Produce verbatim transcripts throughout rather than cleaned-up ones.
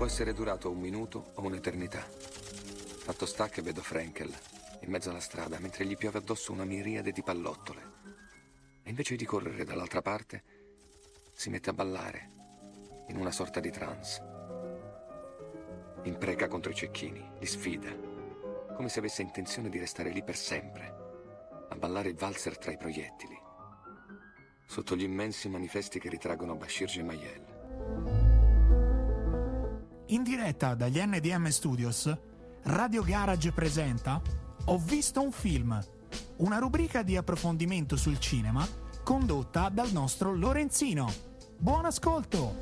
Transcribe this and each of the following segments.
Può essere durato un minuto o un'eternità. Fatto sta che vedo Frankel in mezzo alla strada mentre gli piove addosso una miriade di pallottole. E invece di correre dall'altra parte si mette a ballare in una sorta di trance. Impreca contro i cecchini, li sfida, come se avesse intenzione di restare lì per sempre, a ballare il valzer tra i proiettili, sotto gli immensi manifesti che ritraggono Bashir Gemayel. In diretta dagli N D M Studios, Radio Garage presenta Ho visto un film, una rubrica di approfondimento sul cinema condotta dal nostro Lorenzino. Buon ascolto!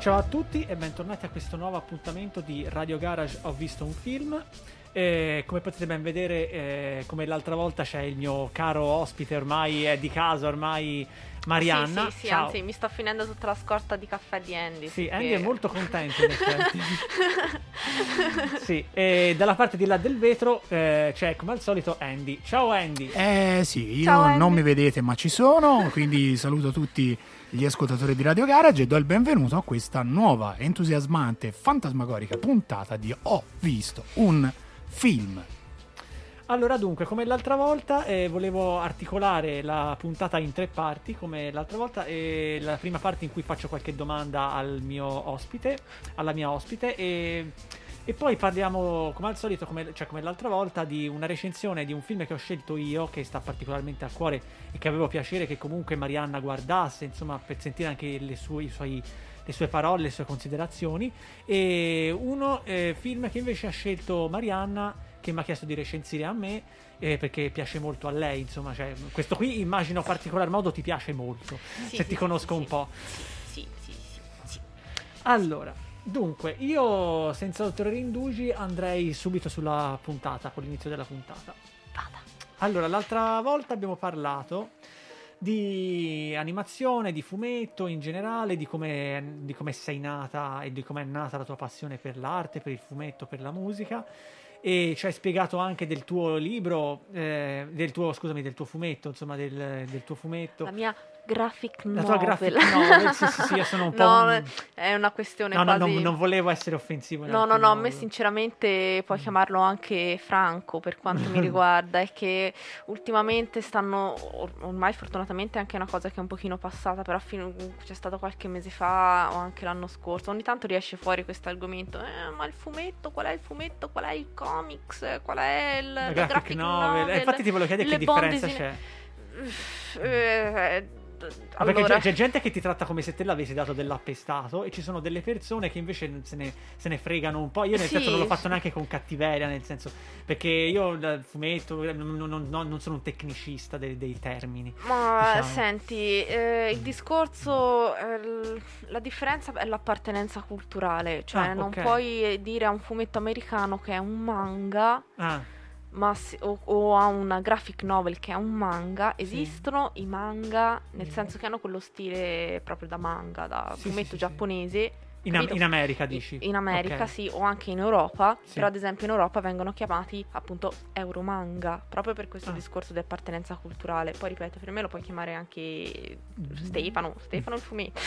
Ciao a tutti e bentornati a questo nuovo appuntamento di Radio Garage Ho visto un film. Eh, come potete ben vedere, eh, come l'altra volta c'è il mio caro ospite, ormai è di casa, ormai Marianna. Sì, sì, sì, ciao. Anzi, mi sto finendo tutta la scorta di caffè di Andy. Sì, perché... Andy è molto contento in effetti. Sì, e dalla parte di là del vetro eh, c'è come al solito Andy. Ciao Andy. Eh sì, io ciao, non Andy. Mi vedete ma ci sono, quindi saluto tutti gli ascoltatori di Radio Garage e do il benvenuto a questa nuova, entusiasmante, fantasmagorica puntata di Ho visto un film. Allora dunque, come l'altra volta eh, volevo articolare la puntata in tre parti, come l'altra volta, eh, la prima parte in cui faccio qualche domanda al mio ospite, alla mia ospite, e, e poi parliamo come al solito, come, cioè come l'altra volta, di una recensione di un film che ho scelto io, che sta particolarmente a cuore e che avevo piacere che comunque Marianna guardasse, insomma, per sentire anche le sue, i suoi... le sue parole, le sue considerazioni, e uno eh, film che invece ha scelto Marianna, che mi ha chiesto di recensire a me eh, perché piace molto a lei, insomma, cioè, questo qui immagino in particolar modo ti piace molto, sì, se sì, ti conosco sì, un sì. po'. Sì, sì, sì, sì. Allora, dunque, io senza ulteriori indugi andrei subito sulla puntata, con l'inizio della puntata. Vada. Allora, l'altra volta abbiamo parlato di animazione, di fumetto in generale, di come di come sei nata e di come è nata la tua passione per l'arte, per il fumetto, per la musica, e ci hai spiegato anche del tuo libro, eh, del tuo scusami, del tuo fumetto, insomma, del, del tuo fumetto. La mia graphic novel. La tua graphic novel, sì, sì, sì, io sono un po'... No, un... è una questione no, quasi... No, no, non volevo essere offensivo. No, no, no, modo. A me sinceramente puoi chiamarlo anche Franco per quanto mi riguarda, è che ultimamente stanno, or- ormai fortunatamente è anche una cosa che è un pochino passata, però fino... c'è stato qualche mese fa o anche l'anno scorso, ogni tanto riesce fuori questo argomento, eh, ma il fumetto, qual è il fumetto, qual è il comics, qual è il... La graphic, graphic novel, novel. Eh, infatti ti volevo chiedere che differenza c'è. Eh, Ah, perché allora... c'è gente che ti tratta come se te l'avessi dato dell'appestato, e ci sono delle persone che invece se ne, se ne fregano un po'. Io nel sì. senso non l'ho fatto neanche con cattiveria, nel senso, perché io il fumetto non, non, non sono un tecnicista dei, dei termini. Ma diciamo. Senti, eh, il discorso, eh, la differenza è l'appartenenza culturale. Cioè ah, non okay. puoi dire a un fumetto americano che è un manga ah. ma se, o, o ha una graphic novel che è un manga, esistono sì. i manga, nel mm. senso che hanno quello stile proprio da manga, da sì, fumetto sì, giapponese sì. In, am- in America dici? in America okay. sì, o anche in Europa sì. Però ad esempio in Europa vengono chiamati appunto euromanga proprio per questo ah. discorso di appartenenza culturale. Poi ripeto, per me lo puoi chiamare anche mm. Stefano Stefano il fumetto.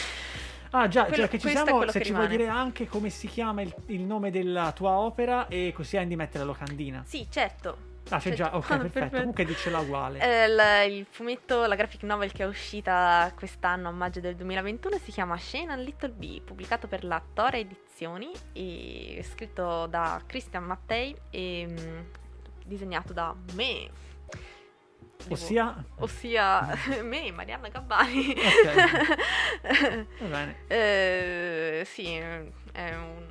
Ah già, quello, già che ci siamo, se ci rimane. Vuoi dire anche come si chiama il, il nome della tua opera, e così Andy mette la locandina. Sì, certo. Ah, c'è, c'è già, ok, perfetto. perfetto. Comunque dice la uguale. Eh, la, il fumetto, la graphic novel che è uscita quest'anno a maggio del duemilaventuno si chiama Shane and Little Bee, pubblicato per la Tora Edizioni, e scritto da Christian Mattei e mh, disegnato da me. Devo, ossia? Ossia me, Marianna Gabbani. Okay. Va bene. Eh, sì, è un,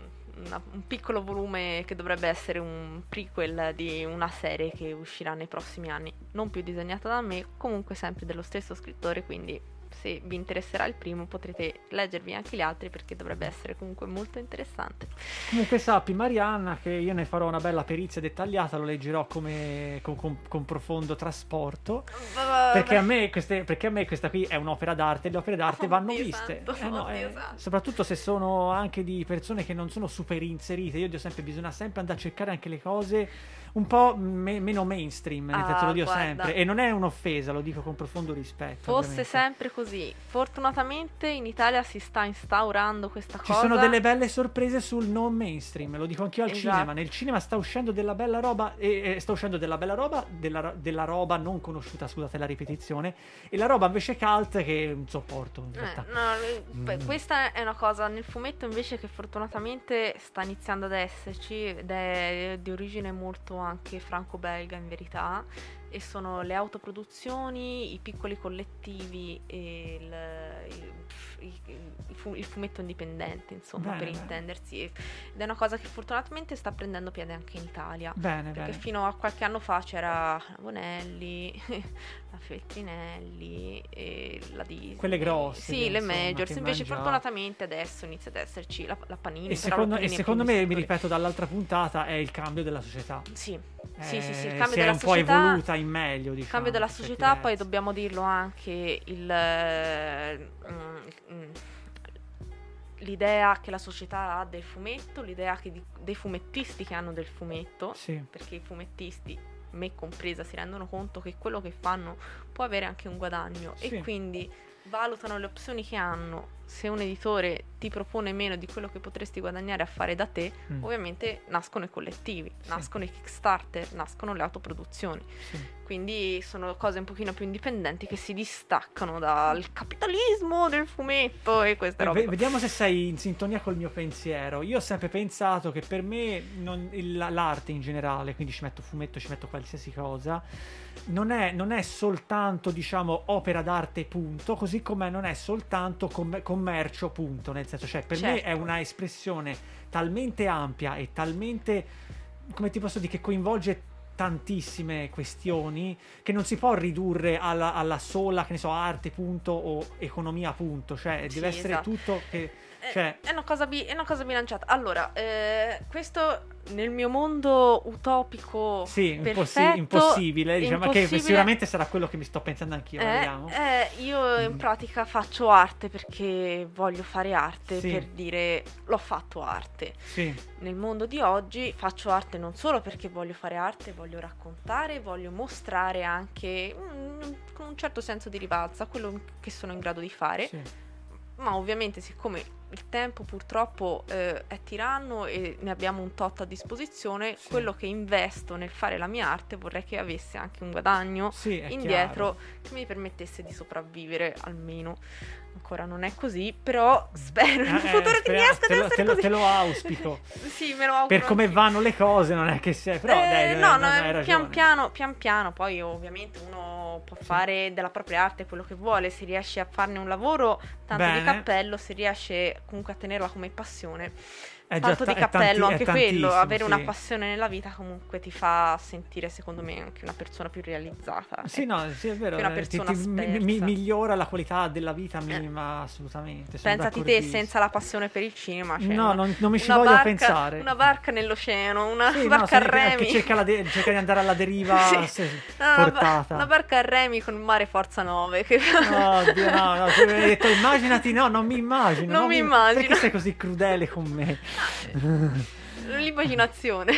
una, un piccolo volume che dovrebbe essere un prequel di una serie che uscirà nei prossimi anni. Non più disegnata da me, comunque sempre dello stesso scrittore, quindi se vi interesserà il primo potrete leggervi anche gli altri, perché dovrebbe essere comunque molto interessante. Comunque sappi, Marianna, che io ne farò una bella perizia dettagliata, lo leggerò come, con, con, con profondo trasporto, oh, perché, a me queste, perché a me questa qui è un'opera d'arte, le opere d'arte oh, vanno viste, santo, eh, no, eh, soprattutto se sono anche di persone che non sono super inserite. Io dico sempre, bisogna sempre andare a cercare anche le cose un po' me- meno mainstream, nel senso, ah, lo dico guarda. sempre, e non è un'offesa, lo dico con profondo rispetto. Fosse ovviamente sempre così. Fortunatamente in Italia si sta instaurando questa Ci cosa. Ci sono delle belle sorprese sul non mainstream, lo dico anch'io al esatto. cinema. Nel cinema sta uscendo della bella roba, e, e sta uscendo della bella roba, della, della roba non conosciuta, scusate la ripetizione, e la roba invece cult che non sopporto. In realtà. Eh, no, mm. Questa è una cosa nel fumetto invece che fortunatamente sta iniziando ad esserci, ed è di origine molto anche franco-belga in verità, e sono le autoproduzioni, i piccoli collettivi e il, il, il, il fumetto indipendente, insomma, bene, per bene. intendersi, ed è una cosa che fortunatamente sta prendendo piede anche in Italia, bene, perché bene. fino a qualche anno fa c'era Bonelli, la Feltrinelli e la Disney, quelle grosse, sì, le insomma, majors, invece mangiava. fortunatamente adesso inizia ad esserci la, la Panini, e secondo, la Panini e secondo me, mi ripeto dall'altra puntata, è il cambio della società. Sì, eh, sì, sì, sì, il cambio della società, po' evoluta in meglio, diciamo, il cambio della società. Poi dobbiamo dirlo anche, il mm, mm, l'idea che la società ha del fumetto, l'idea che di, dei fumettisti che hanno del fumetto, sì, perché i fumettisti, me compresa, si rendono conto che quello che fanno può avere anche un guadagno, sì, e quindi valutano le opzioni che hanno. Se un editore ti propone meno di quello che potresti guadagnare a fare da te, mm. ovviamente nascono i collettivi, sì, nascono i Kickstarter, nascono le autoproduzioni, sì, quindi sono cose un pochino più indipendenti che si distaccano dal capitalismo del fumetto e questa eh, roba. Vediamo se sei in sintonia col mio pensiero. Io ho sempre pensato che per me non, il, l'arte in generale, quindi ci metto fumetto, ci metto qualsiasi cosa, non è, non è soltanto, diciamo, opera d'arte punto, così come non è soltanto com- com- commercio punto, nel senso, cioè per certo. me è una espressione talmente ampia e talmente, come ti posso dire, che coinvolge tantissime questioni, che non si può ridurre alla, alla sola, che ne so, arte punto o economia punto, cioè sì, deve essere esatto. tutto che, cioè... è, una cosa bi- è una cosa bilanciata. Allora, eh, questo nel mio mondo utopico, sì, perfetto, impossi- impossibile, diciamo, impossibile, che sicuramente sarà quello che mi sto pensando anch'io, eh, vediamo. Eh, io in mm. pratica faccio arte perché voglio fare arte, sì, per dire l'ho fatto arte, sì. Nel mondo di oggi faccio arte non solo perché voglio fare arte, voglio raccontare, voglio mostrare anche con mm, un certo senso di rivalsa quello che sono in grado di fare, sì, ma ovviamente siccome il tempo purtroppo eh, è tiranno e ne abbiamo un tot a disposizione, sì, quello che investo nel fare la mia arte vorrei che avesse anche un guadagno, sì, è indietro, chiaro, che mi permettesse di sopravvivere almeno. Ancora non è così, però spero eh, in futuro spero, che riesca ad essere te lo, così. Te lo auspico. Sì, me lo auguro. Per come anche. vanno le cose non è che sia... Però eh, dai, no, no, hai ragione. Pian piano, pian piano, poi ovviamente uno può fare, sì, della propria arte quello che vuole, se riesce a farne un lavoro, tanto Bene. di cappello, se riesce comunque a tenerla come passione. È tanto già, di cappello, tanti, anche quello, avere, sì, una passione nella vita comunque ti fa sentire, secondo me, anche una persona più realizzata. Sì, no, sì, è vero, una persona ti, ti, mi, migliora la qualità della vita minima, eh. assolutamente. Pensati te senza la passione per il cinema. Cioè no, una, non, non mi ci voglio barca, pensare. Una barca nell'oceano, una sì, barca no, a remi. Che cerca, la de- cerca di andare alla deriva sì. se, no, portata. Una barca a remi con il mare forza nove. Che... no, Dio, no, no, cioè, mi hai detto, immaginati, no, non mi immagino. Non, non mi immagino. Perché sei così crudele con me? L'immaginazione.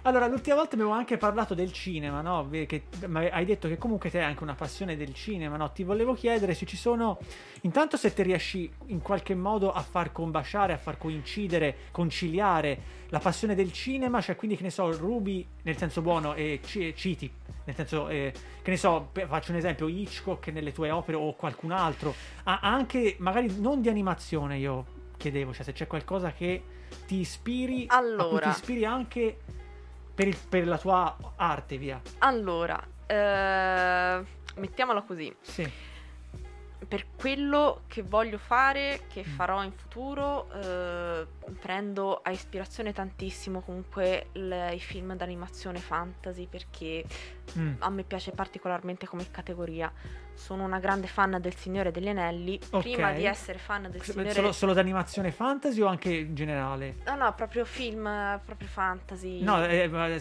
Allora, l'ultima volta abbiamo anche parlato del cinema, no? Che, ma hai detto che comunque te hai anche una passione del cinema, no? Ti volevo chiedere se ci sono, intanto, se te riesci in qualche modo a far combaciare, a far coincidere, conciliare la passione del cinema, cioè quindi, che ne so, rubi nel senso buono e c- citi nel senso, eh, che ne so, faccio un esempio, Hitchcock nelle tue opere o qualcun altro, ah, anche magari non di animazione, io chiedevo, cioè se c'è qualcosa che ti ispiri, allora, ti ispiri anche per, il, per la tua arte, via. Allora, eh, mettiamola così, sì, per quello che voglio fare, che farò in futuro, eh, prendo a ispirazione tantissimo comunque le, i film d'animazione fantasy, perché mm. a me piace particolarmente come categoria. Sono una grande fan del Signore degli Anelli. Okay. Prima di essere fan del Signore... Solo, solo d'animazione fantasy o anche in generale? No, no, proprio film, proprio fantasy. No, eh, come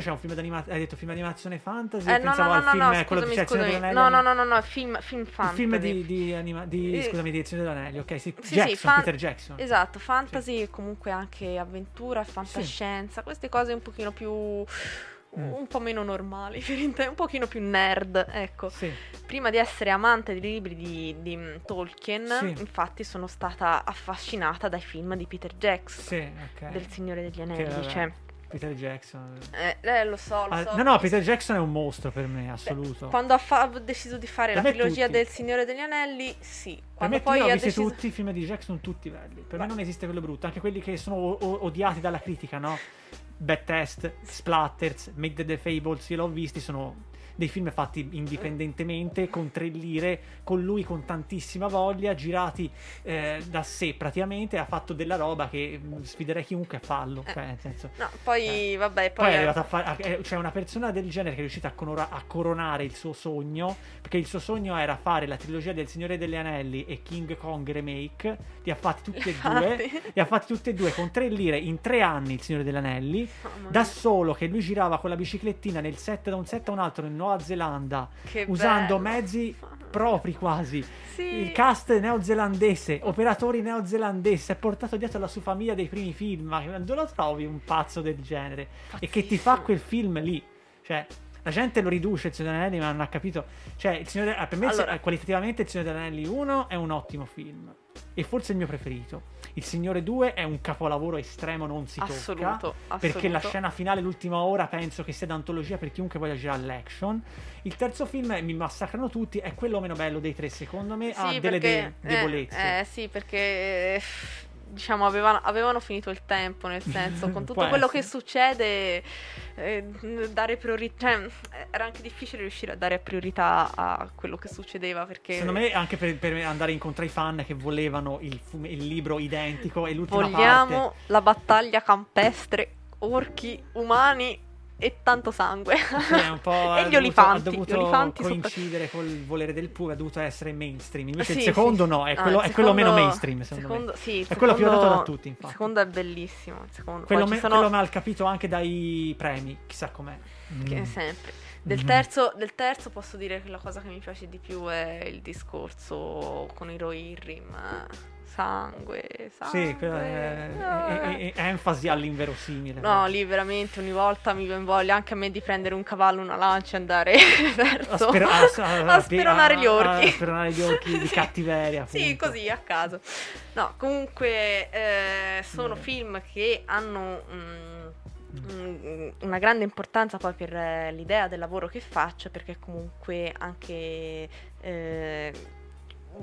c'è un film d'animazione... Hai detto film d'animazione fantasy? Eh, Pensavo no, no, al no, film, no, scusami, quello di Signore degli Anelli. No, no, no, no, no, film, film fantasy. Il film di, di, anima, di eh, scusami, di Signore degli Anelli, ok. Sì, sì, Jackson, sì, fan... Peter Jackson. Esatto, fantasy sì. E comunque anche avventura, fantascienza, sì. Queste cose un pochino più... un po' meno normali, un pochino più nerd, ecco. Sì. Prima di essere amante dei libri di, di Tolkien, sì. infatti sono stata affascinata dai film di Peter Jackson, sì, okay. del Signore degli Anelli, che, cioè... Peter Jackson eh, eh lo so, lo so. Ah, no no Peter Jackson è un mostro per me, assoluto. Beh, quando ha, fa- ha deciso di fare per la trilogia tutti. del Signore degli Anelli, sì, quando per me poi io ho visto deciso... tutti i film di Jackson, tutti belli per Beh. me, non esiste quello brutto, anche quelli che sono o- odiati dalla critica, no? Bad Test, Splatters, Make the Fables, io l'ho visti, sono dei film fatti indipendentemente, con tre lire, con lui con tantissima voglia, girati eh, da sé praticamente, ha fatto della roba che sfiderei chiunque a farlo, eh. cioè, nel senso, no, poi eh. vabbè poi, poi è arrivata a fare, cioè una persona del genere che è riuscita a, conora, a coronare il suo sogno, perché il suo sogno era fare la trilogia del Signore degli Anelli e King Kong Remake, li ha fatti tutti e due, li ha fatti tutti e due con tre lire in tre anni il Signore degli Anelli, oh, da solo, che lui girava con la biciclettina nel set, da un set a un altro nel Nuova Zelanda, che usando bello. mezzi propri quasi, sì. il cast neozelandese, operatori neozelandesi, ha portato dietro la sua famiglia dei primi film. Ma quando lo trovi un pazzo del genere Pazzissimo. e che ti fa quel film lì, cioè la gente lo riduce il Signore degli Anelli, ma non ha capito, cioè il Signore, per me allora. qualitativamente il Signore degli Anelli uno è un ottimo film e forse il mio preferito. Il Signore due è un capolavoro estremo, non si assoluto, tocca assoluto. Perché la scena finale, l'ultima ora, penso che sia d'antologia per chiunque voglia girare all'action. Il terzo film, mi massacrano tutti, è quello meno bello dei tre, secondo me, sì, ha delle perché, de- debolezze eh, eh sì, perché diciamo avevano, avevano finito il tempo, nel senso, con tutto quello essere. che succede eh, dare priorità, cioè, era anche difficile riuscire a dare priorità a quello che succedeva, perché secondo me anche per, per andare incontro ai fan che volevano il, fume, il libro identico e l'ultima vogliamo parte vogliamo la battaglia campestre, orchi, umani e tanto sangue, sì, un po' e gli olifanti, ha dovuto, gli olifanti coincidere sopra... col volere del pubblico, ha dovuto essere mainstream. Invece sì, il secondo sì, no, è quello, ah, è secondo, quello meno mainstream, secondo secondo, me. Sì, è secondo, quello più adorato da tutti, infatti. Il secondo è bellissimo, il secondo. Quello me, sono... quello mal capito anche dai premi, chissà com'è. Che mm. sempre. Del terzo, del terzo posso dire che la cosa che mi piace di più è il discorso con i Rohirrim. Sangue, sangue. Sì, è, è, è, è enfasi all'inverosimile. No, lì veramente ogni volta mi voglia anche a me di prendere un cavallo, una lancia e andare verso a, spero, a, a, a speronare gli orchi. A, a speronare gli orchi di sì. cattiveria. Appunto. Sì, così a caso. No, comunque eh, sono Beh. film che hanno mh, mh, una grande importanza poi per eh, l'idea del lavoro che faccio, perché comunque anche... Eh,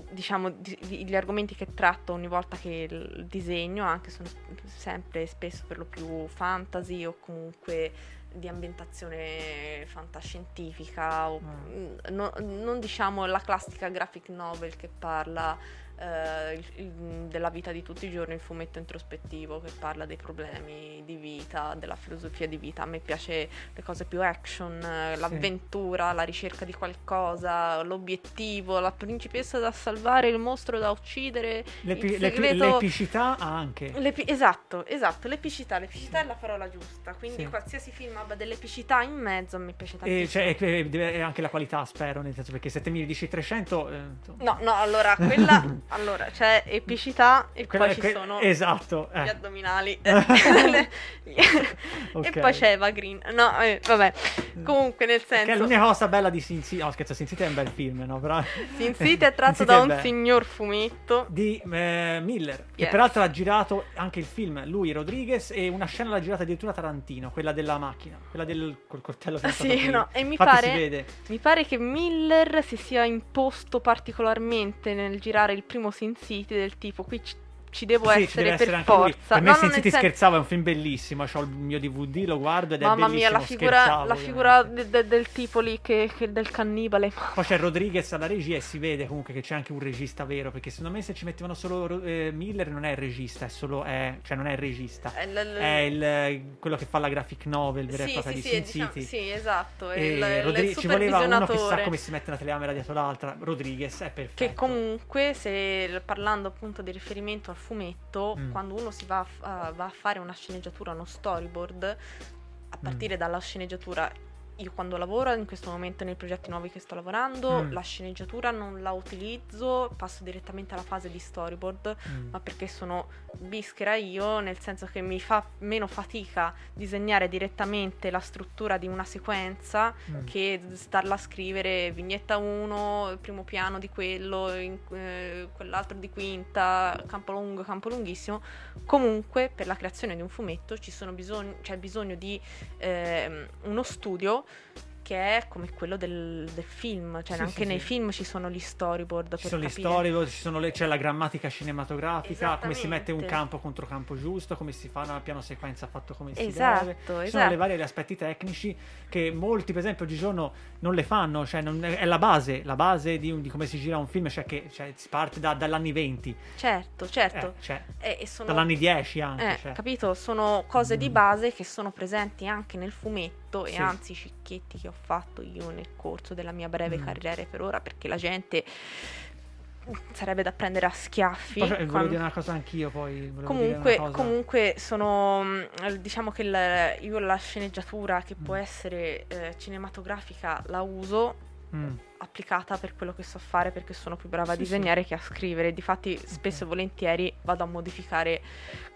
diciamo di, di, gli argomenti che tratto ogni volta che il disegno anche sono sempre spesso per lo più fantasy o comunque di ambientazione fantascientifica o, mm. no, non diciamo la classica graphic novel che parla eh, il, il, della vita di tutti i giorni, il fumetto introspettivo che parla dei problemi di vita, della filosofia di vita. A me piace le cose più action, sì. l'avventura, la ricerca di qualcosa, l'obiettivo, la principessa da salvare, il mostro da uccidere, L'epi- il segreto... l'epicità anche L'epi- esatto, esatto, l'epicità l'epicità sì. è la parola giusta, quindi sì. qualsiasi film dell'epicità in mezzo a me piace tantissimo, e, cioè, e, e anche la qualità, spero, nel senso, perché sette mila trecento eh, no no allora quella allora c'è cioè, epicità e quella, poi ci que- sono esatto, eh. gli addominali okay. e poi c'è Eva Green, no eh, vabbè comunque nel senso che è l'unica cosa bella di Sin City. No scherzo, Sin City è un bel film, no però Sin City è tratto Sin da è un bello. signor fumetto di eh, Miller, yes. che peraltro ha girato anche il film lui, Rodriguez, e una scena l'ha girata addirittura Tarantino, quella della macchina, quella del col coltello senza sì, no. E mi pare, si vede. mi pare che Miller si sia imposto particolarmente nel girare il primo Sin City, del tipo qui c- ci devo sì, essere ci per essere forza. Per me no, Sin City scherzavo, è un film bellissimo, ho il mio D V D, lo guardo ed mamma è bellissimo. Mamma mia, la figura, la figura de, de, del tipo lì che, che del cannibale. Poi c'è Rodriguez alla regia e si vede comunque che c'è anche un regista vero, perché secondo me se ci mettevano solo eh, Miller non è il regista, è solo è, cioè non è il regista, è, l- è il, quello che fa la graphic novel vera sì, e sì, di sì, Sin diciamo, City. Sì, esatto, e il, e Rodri- il ci voleva uno che sa come si mette una telecamera dietro l'altra. Rodriguez è perfetto. Che comunque se parlando appunto di riferimento al fumetto, mm. quando uno si va a, f- va a fare una sceneggiatura, uno storyboard, a partire mm. dalla sceneggiatura, io quando lavoro in questo momento nei progetti nuovi che sto lavorando, mm. la sceneggiatura non la utilizzo, passo direttamente alla fase di storyboard, mm. ma perché sono bischera io, nel senso che mi fa meno fatica disegnare direttamente la struttura di una sequenza mm. che starla a scrivere vignetta uno, primo piano di quello, in, eh, quell'altro di quinta, campo lungo, campo lunghissimo. Comunque per la creazione di un fumetto ci sono bisogno, c'è bisogno di eh, uno studio che è come quello del, del film, cioè sì, anche sì, nei sì. film ci sono gli storyboard, ci per sono capire. Gli storyboard, ci sono le, c'è la grammatica cinematografica, come si mette un campo contro campo giusto, come si fa una piano sequenza fatto come si esatto, deve, ci esatto. sono le varie gli aspetti tecnici che molti per esempio oggigiorno non le fanno, cioè non, è la base, la base di, un, di come si gira un film, cioè che cioè, si parte da, dall'anni venti, certo, certo, eh, cioè, eh, e sono, dall'anni dieci anche, eh, cioè. Capito, sono cose mm. di base che sono presenti anche nel fumetto. E sì. anzi, i cicchetti che ho fatto io nel corso della mia breve mm. carriera per ora, perché la gente sarebbe da prendere a schiaffi. Poi, quando... volevo dire una cosa anch'io poi. Comunque, cosa. comunque sono, diciamo che la, io la sceneggiatura che mm. può essere eh, cinematografica la uso mm. applicata per quello che so fare, perché sono più brava sì, a disegnare sì. che a scrivere. Difatti okay. spesso e volentieri vado a modificare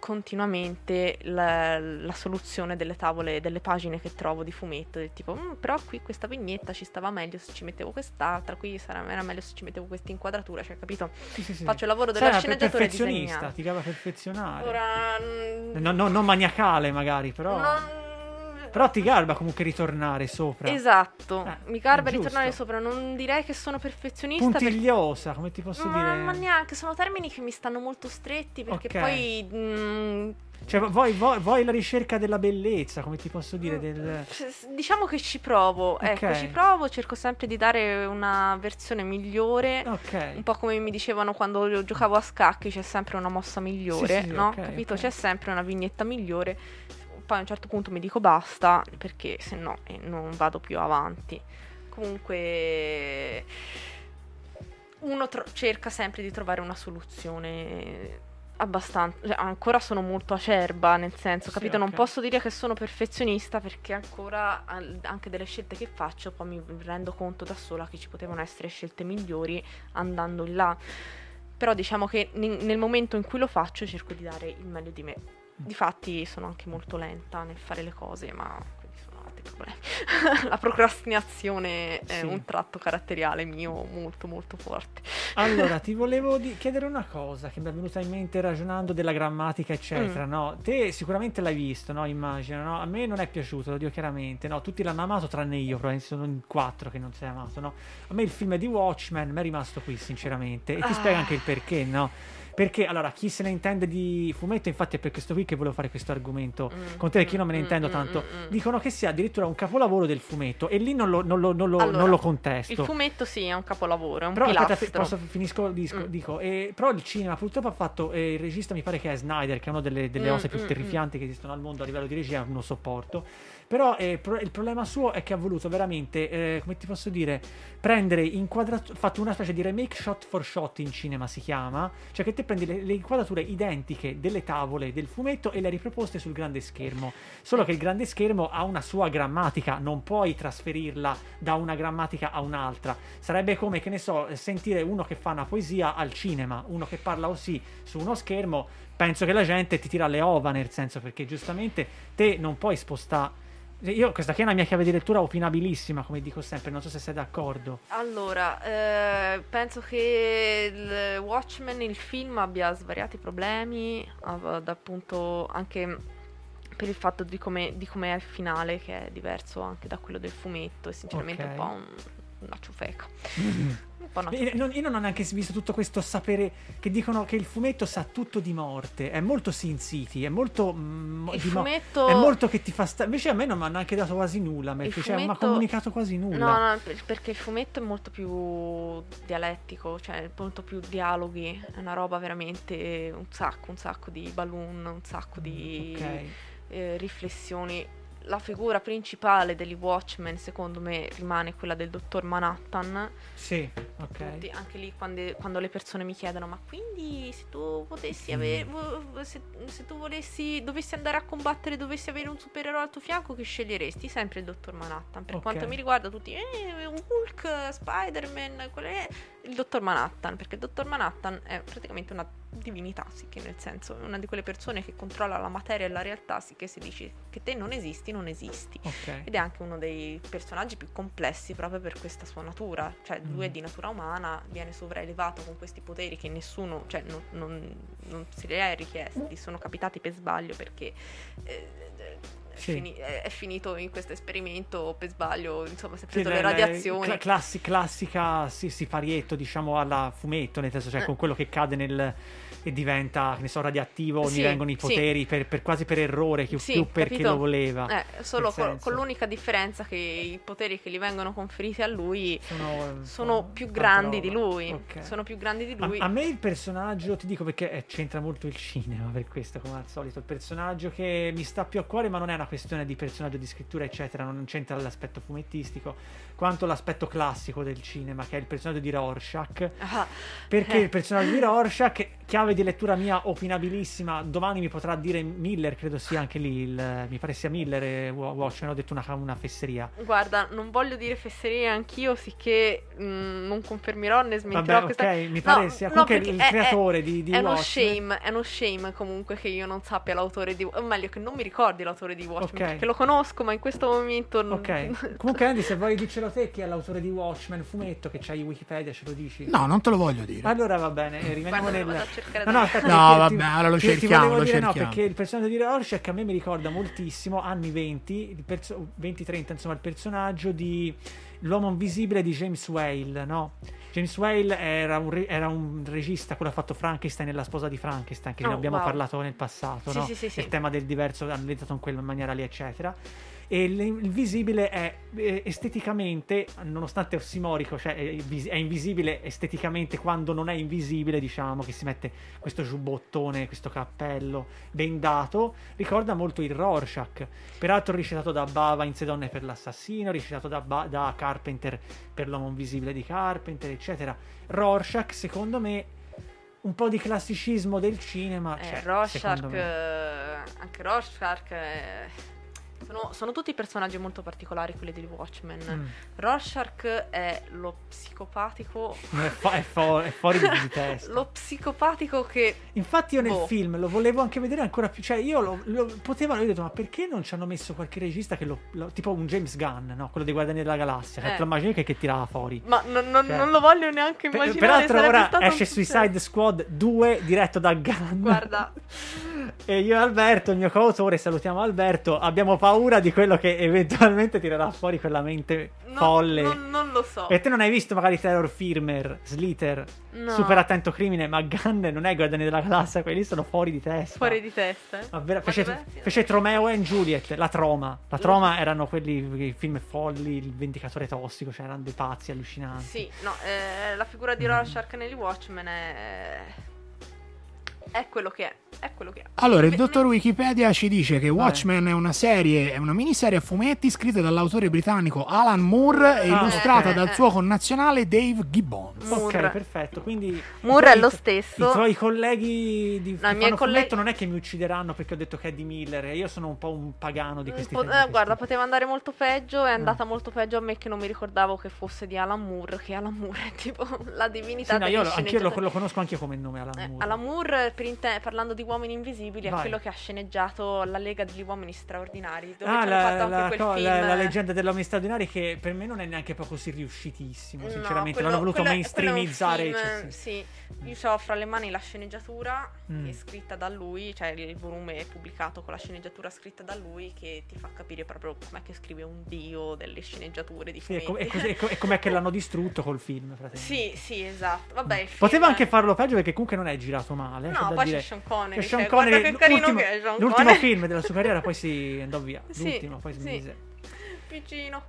continuamente la, la soluzione delle tavole, delle pagine che trovo di fumetto, del tipo però qui questa vignetta ci stava meglio se ci mettevo quest'altra, qui sarà, era meglio se ci mettevo questa inquadratura, cioè capito? Sì, sì, sì. Faccio il lavoro della Sarà sceneggiatura e disegnata. Ti deve perfezionare. Ora, no, no, non maniacale magari, però... Non... Però ti garba comunque ritornare sopra. Esatto, eh, mi garba giusto. ritornare sopra. Non direi che sono perfezionista. Puntigliosa, per... come ti posso no, dire? Ma neanche, sono termini che mi stanno molto stretti perché okay. poi... Mh... Cioè vuoi, vuoi, vuoi la ricerca della bellezza, come ti posso dire? Del... Diciamo che ci provo, okay. ecco, ci provo, cerco sempre di dare una versione migliore, okay. un po' come mi dicevano quando giocavo a scacchi, c'è sempre una mossa migliore, sì, sì, no? Okay, capito? Okay. C'è sempre una vignetta migliore. Poi a un certo punto mi dico basta, perché se no eh, non vado più avanti. Comunque uno tro- cerca sempre di trovare una soluzione abbastanza, cioè, ancora sono molto acerba, nel senso, sì, capito? Okay. Non posso dire che sono perfezionista, perché ancora anche delle scelte che faccio poi mi rendo conto da sola che ci potevano essere scelte migliori andando in là. Però diciamo che n- nel momento in cui lo faccio cerco di dare il meglio di me. Difatti sono anche molto lenta nel fare le cose, ma quindi sono altri problemi. La procrastinazione è sì. un tratto caratteriale mio molto molto forte. Allora ti volevo di- chiedere una cosa che mi è venuta in mente ragionando della grammatica eccetera, mm. no? Te sicuramente l'hai visto, no? Immagino, no? A me non è piaciuto, lo dico chiaramente, no? Tutti l'hanno amato tranne io, probabilmente sono in quattro che non sei amato, no? A me il film di Watchmen mi è rimasto qui sinceramente e ti ah. spiego anche il perché, no? Perché, allora, chi se ne intende di fumetto, infatti è per questo qui che volevo fare questo argomento mm, con te, mm, che io non me ne intendo mm, tanto, mm, dicono che sia addirittura un capolavoro del fumetto, e lì non lo, non lo, non lo, allora, non lo contesto. Il fumetto sì, è un capolavoro, è un però, pilastro. Aspetta, posso, finisco, dico, mm. dico eh, però il cinema purtroppo ha fatto, eh, il regista mi pare che è Snyder, che è una delle, delle mm, cose più mm, terrificanti mm. che esistono al mondo a livello di regia, non sopporto. Però eh, pro- il problema suo è che ha voluto veramente, eh, come ti posso dire, prendere inquadrature, fatto una specie di remake shot for shot in cinema si chiama, cioè che te prendi le, le inquadrature identiche delle tavole del fumetto e le riproposte sul grande schermo, solo che il grande schermo ha una sua grammatica, non puoi trasferirla da una grammatica a un'altra, sarebbe come, che ne so, sentire uno che fa una poesia al cinema, uno che parla così su uno schermo, penso che la gente ti tira le ova, nel senso, perché giustamente te non puoi spostare. Io questa qui è una mia chiave di lettura opinabilissima, come dico sempre, non so se sei d'accordo. Allora, eh, penso che il Watchmen, il film, abbia svariati problemi, appunto anche per il fatto di come di com'è il finale, che è diverso anche da quello del fumetto, e sinceramente okay. un po' un, una ciofeca. o no? Io non, io non ho neanche visto tutto questo sapere che dicono che il fumetto sa tutto di morte, è molto Sin City, è molto mm, il fumetto mo- è molto che ti fa sta- invece a me non mi hanno neanche dato quasi nulla, mi fumetto... cioè, ha comunicato quasi nulla. No, no, perché il fumetto è molto più dialettico, cioè molto più dialoghi, è una roba veramente un sacco, un sacco di balloon, un sacco di mm, okay. eh, riflessioni. La figura principale degli Watchmen, secondo me, rimane quella del dottor Manhattan. Sì, ok. Tutti, anche lì quando, quando le persone mi chiedono: ma quindi se tu potessi avere, se, se tu volessi, dovessi andare a combattere, dovessi avere un supereroe al tuo fianco, che sceglieresti? Sempre il dottor Manhattan. Per okay. quanto mi riguarda, tutti eh, Hulk, Spider-Man, qual è? Il dottor Manhattan, perché il dottor Manhattan è praticamente una divinità, sì, che nel senso è una di quelle persone che controlla la materia e la realtà, sì, che si dice che te non esisti, non esisti. Okay. Ed è anche uno dei personaggi più complessi proprio per questa sua natura, cioè mm. lui è di natura umana, viene sovraelevato con questi poteri che nessuno, cioè non, non, non si le è richiesti, sono capitati per sbaglio perché... Eh, Sì. Fini- è finito in questo esperimento per sbaglio, insomma, si è preso sì, le radiazioni cl- classi- classica sì, sì, siparietto, diciamo, alla fumetto, nel senso, cioè mm. con quello che cade nel e diventa, che ne so, radioattivo, sì, gli vengono i poteri sì. per, per quasi per errore più, sì, più perché lo voleva, eh, solo col, con l'unica differenza che i poteri che gli vengono conferiti a lui sono, sono più grandi di lui okay. sono più grandi di lui. A, a me il personaggio, ti dico, perché eh, c'entra molto il cinema, per questo, come al solito, il personaggio che mi sta più a cuore, ma non è una questione di personaggio, di scrittura eccetera, non c'entra l'aspetto fumettistico quanto l'aspetto classico del cinema, che è il personaggio di Rorschach ah. perché eh. il personaggio di Rorschach, chiave di lettura mia opinabilissima, domani mi potrà dire Miller, credo sia anche lì il, mi pare sia Miller Watchmen, ho detto una, una fesseria, guarda, non voglio dire fesserie anch'io, sicché mh, non confermirò né smentirò. Vabbè, questa... ok, mi pare no, sia comunque no, il è, creatore è, di, di è Watchmen, uno shame, è uno shame comunque che io non sappia l'autore di, o meglio che non mi ricordi l'autore di Watchmen okay. perché lo conosco ma in questo momento non... ok. Comunque Andy, se vuoi diccelo te chi è l'autore di Watchmen fumetto, che c'hai Wikipedia, ce lo dici? No, non te lo voglio dire, allora va bene, rimaniamo nel... No, no, aspetta, no ti, vabbè, ti, allora lo ti, cerchiamo, ti lo cerchiamo. No, perché il personaggio di Rorschach a me mi ricorda moltissimo anni venti, perso- venti trenta, insomma, il personaggio di L'uomo invisibile di James Whale, no? James Whale era un, re- era un regista, quello ha fatto Frankenstein e la sposa di Frankenstein, che oh, ne abbiamo wow. parlato nel passato, sì, no? Sì, sì, sì. Il tema del diverso analizzato in quella maniera lì, eccetera. E il visibile è esteticamente, nonostante è ossimorico, cioè è invisibile esteticamente quando non è invisibile, diciamo, che si mette questo giubbottone, questo cappello bendato, ricorda molto il Rorschach, peraltro recitato da Bava in Se donne per l'assassino, recitato da, ba- da Carpenter per L'uomo invisibile di Carpenter, eccetera. Rorschach, secondo me, un po' di classicismo del cinema, eh, cioè, Rorschach, anche Rorschach è... Sono, sono tutti personaggi molto particolari quelli di Watchmen. Mm. Rorschach è lo psicopatico è, fu- è, fu- è fuori di testa lo psicopatico che infatti io nel oh. film lo volevo anche vedere ancora più, cioè io lo, lo potevano, io ho detto ma perché non ci hanno messo qualche regista che lo, lo tipo un James Gunn, no, quello dei Guardiani della Galassia, eh. cioè, te lo immagini che, che tirava fuori, ma non, non, cioè, non lo voglio neanche immaginare. Peraltro ora esce Suicide Squad due diretto da Gunn, guarda. E io e Alberto, il mio coautore, salutiamo Alberto, abbiamo paura di quello che eventualmente tirerà fuori quella mente no, folle. Non, non lo so. E te non hai visto magari Terror Firmer, Slither, no. Super Attento Crimine, ma Gunn non è Guardiani della Galassia, quelli sono fuori di testa. Fuori di testa. Eh? Vera, fece, fece Romeo and Juliet, la Troma. La Troma erano quelli, i film folli, il Vendicatore Tossico, cioè erano dei pazzi allucinanti. Sì, no, eh, la figura di Rorschach mm. negli Watchmen è... È quello che è, è quello che è. Allora, il dottor Wikipedia ci dice che Watchmen è una serie, è una miniserie a fumetti scritta dall'autore britannico Alan Moore e ah, illustrata eh, dal eh. suo connazionale Dave Gibbons. Moore. Ok, perfetto. Quindi Moore è lo stesso. I tuoi colleghi di no, fanno colleg- fumetto non è che mi uccideranno perché ho detto che è di Miller, e io sono un po' un pagano di questi po- temi. Eh, guarda, poteva andare molto peggio, è andata mm. molto peggio a me che non mi ricordavo che fosse di Alan Moore, che Alan Moore è tipo la divinità sì, no, degli sceneggiatori. Anch'io lo, lo conosco anche come nome Alan Moore. Eh, Alan Moore sovrinte- parlando di Uomini Invisibili, Vai. è quello che ha sceneggiato La Lega degli Uomini Straordinari, dove ah, hanno la, fatto la, anche quel co- film. La, la leggenda degli Uomini Straordinari, che per me non è neanche proprio così riuscitissimo, no, sinceramente. Quello, L'hanno voluto mainstreamizzare. Cioè, sì. sì, io ho fra le mani la sceneggiatura mm. scritta da lui, cioè il volume è pubblicato con la sceneggiatura scritta da lui, che ti fa capire proprio com'è che scrive un dio delle sceneggiature di fumetti. Sì, e, com- e, com- e com'è che l'hanno distrutto col film, fratello. Sì, sì, esatto. Vabbè, il film poteva è... anche farlo peggio, perché comunque non è girato male. No, poi dire. c'è Sean Connery. C'è Sean cioè, Connery, che carino che è Sean l'ultimo Connery. film della sua carriera, poi si andò via. L'ultimo, sì, poi si sì. mise. Piccino.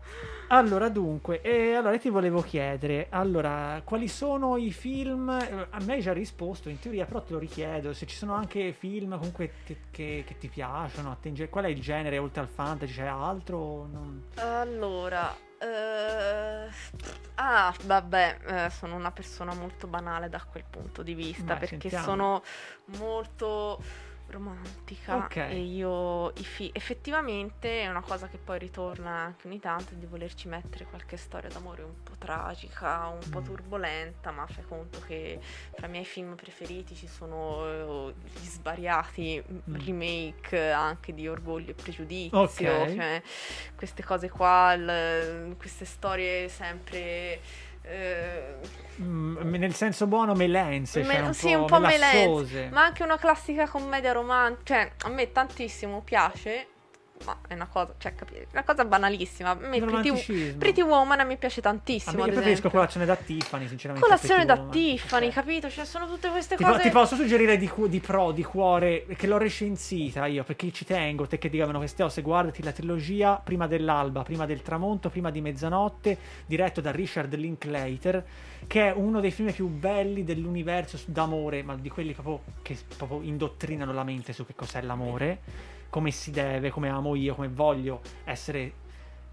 Allora, dunque, eh, allora ti volevo chiedere, allora, quali sono i film? A me hai già risposto in teoria, però te lo richiedo, se ci sono anche film comunque che, che, che ti piacciono. Qual è il genere, oltre al fantasy, c'è altro? Non... Allora... Uh, ah, vabbè, eh, sono una persona molto banale da quel punto di vista. Beh, perché sentiamo. sono molto romantica, okay. e io i fi- effettivamente è una cosa che poi ritorna anche ogni tanto, di volerci mettere qualche storia d'amore un po' tragica, un mm. po' turbolenta, ma fai conto che tra i miei film preferiti ci sono gli svariati mm. remake anche di Orgoglio e Pregiudizio, okay. cioè, queste cose qua, l- queste storie sempre... Uh, mm, nel senso buono, melense, me, cioè un sì, po' un po' melassose, ma anche una classica commedia romantica. Cioè, a me tantissimo piace, ma è una cosa, cioè, capire, una cosa banalissima. A me Pretty, Pretty Woman a me piace tantissimo. Io preferisco Colazione da Tiffany, sinceramente. Colazione da Woman. Tiffany, okay. capito? Cioè, sono tutte queste ti cose. Po- ti posso suggerire di, cu- di pro, di cuore, che l'ho recensita io, perché ci tengo, te che dicevano queste cose, guardati la trilogia Prima dell'alba, Prima del tramonto, Prima di mezzanotte, diretto da Richard Linklater, che è uno dei film più belli dell'universo d'amore, ma di quelli proprio che proprio indottrinano la mente su che cos'è l'amore, come si deve, come amo io, come voglio essere,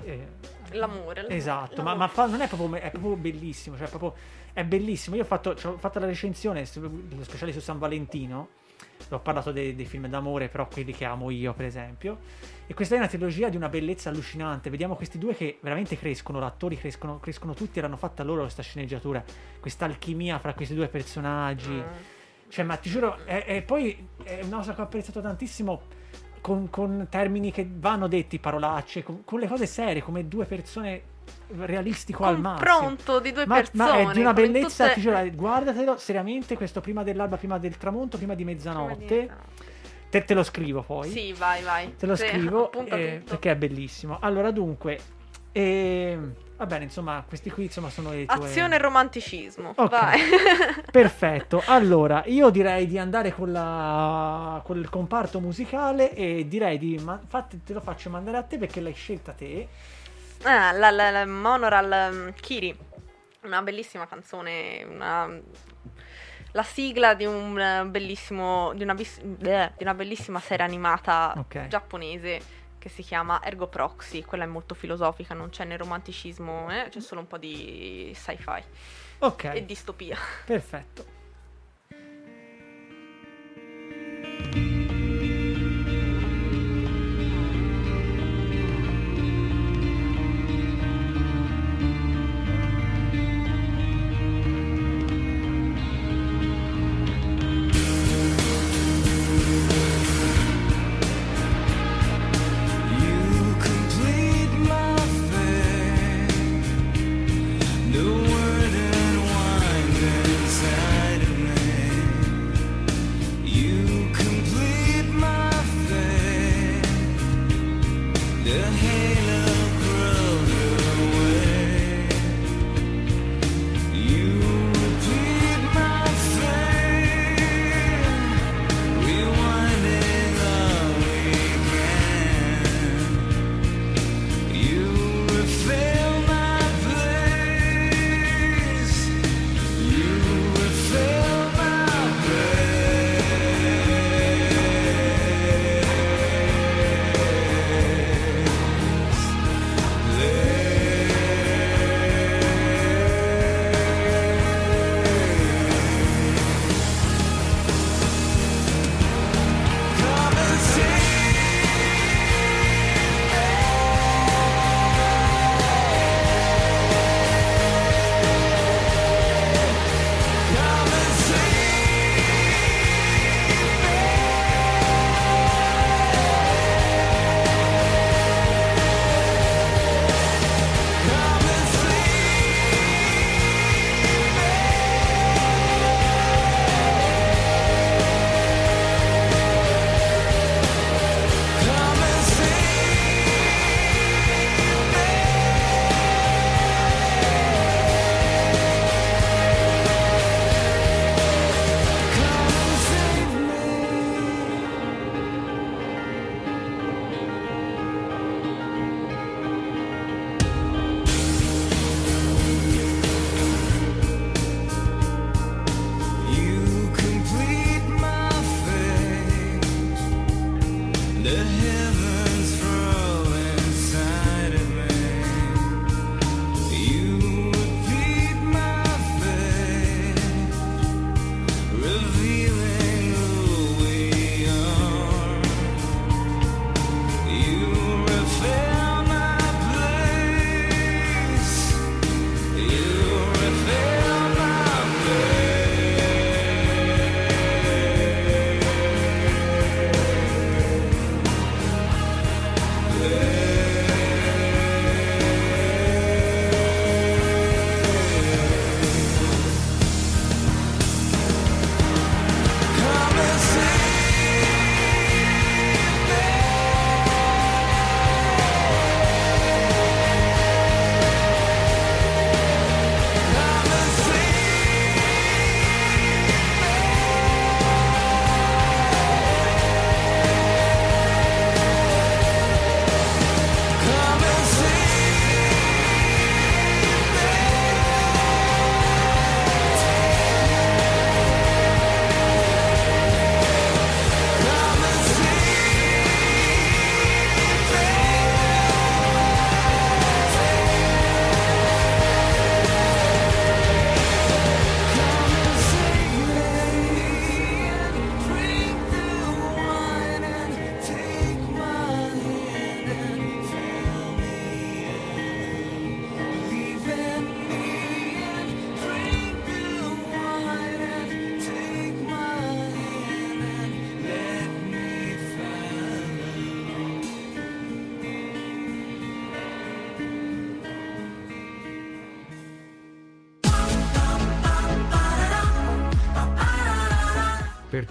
eh, l'amore, esatto, l'amore. ma, ma fa, non è proprio, è proprio bellissimo, cioè proprio, è bellissimo. Io ho fatto, ho fatto la recensione, lo speciale su San Valentino, ho parlato dei, dei film d'amore, però quelli che amo io, per esempio, e questa è una trilogia di una bellezza allucinante. Vediamo questi due che veramente crescono, gli attori crescono, crescono tutti, e l'hanno fatta loro questa sceneggiatura, questa alchimia fra questi due personaggi, mm. cioè, ma ti giuro, e poi è una cosa che ho apprezzato tantissimo, Con, con termini che vanno detti, parolacce, con, con le cose serie, come due persone, realistico al massimo. Confronto di due ma, persone. Ma è di una bellezza, tutte... ti giuro, guardatelo seriamente questo Prima dell'alba, Prima del tramonto, Prima di mezzanotte. Prima di mezzanotte. Te, te lo scrivo poi. Sì, vai, vai. Te lo sì, scrivo eh, perché è bellissimo. Allora, dunque, eh, va bene, insomma, questi qui insomma sono le tue... Azione e romanticismo, okay. vai. Perfetto, allora io direi di andare con la... col comparto musicale, e direi di... Ma... Fatti, te lo faccio mandare a te perché l'hai scelta te. Ah, la, la, la Monoral Kiri, una bellissima canzone, una... la sigla di un bellissimo... di una, bis... Bleh, di una bellissima serie animata okay. giapponese, che si chiama Ergo Proxy. Quella è molto filosofica, non c'è né romanticismo, eh? C'è solo un po' di sci-fi okay. e distopia. Perfetto. Per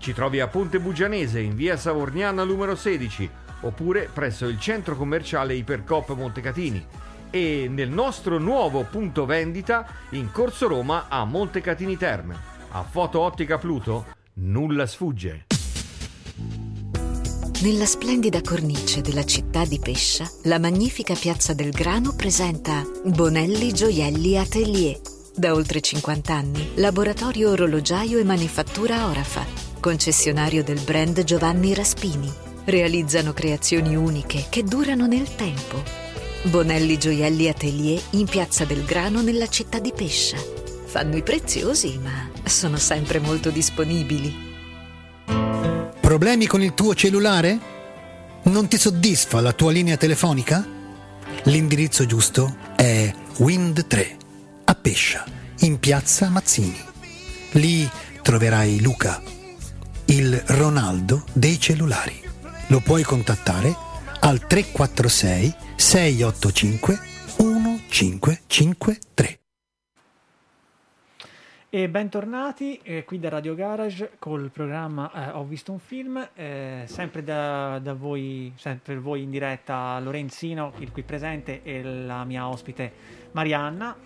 Ci trovi a Ponte Bugianese in via Savorniana numero sedici oppure presso il centro commerciale Ipercoop Montecatini e nel nostro nuovo punto vendita in Corso Roma a Montecatini Terme. A Foto Ottica Pluto nulla sfugge. Nella splendida cornice della città di Pescia, la magnifica Piazza del Grano presenta Bonelli Gioielli Atelier. Da oltre cinquanta anni, laboratorio orologiaio e manifattura Orafa, concessionario del brand Giovanni Raspini. Realizzano creazioni uniche che durano nel tempo. Bonelli Gioielli Atelier in Piazza del Grano nella città di Pescia. Fanno i preziosi, ma sono sempre molto disponibili. Problemi con il tuo cellulare? Non ti soddisfa la tua linea telefonica? L'indirizzo giusto è Wind tre a Pescia, in Piazza Mazzini. Lì troverai Luca, il Ronaldo dei cellulari. Lo puoi contattare al tre quattro sei sei otto cinque uno cinque cinque tre. E bentornati eh, qui da Radio Garage col programma eh, Ho visto un film, eh, sempre da, da voi, sempre voi in diretta Lorenzino, il qui presente, e la mia ospite Marianna.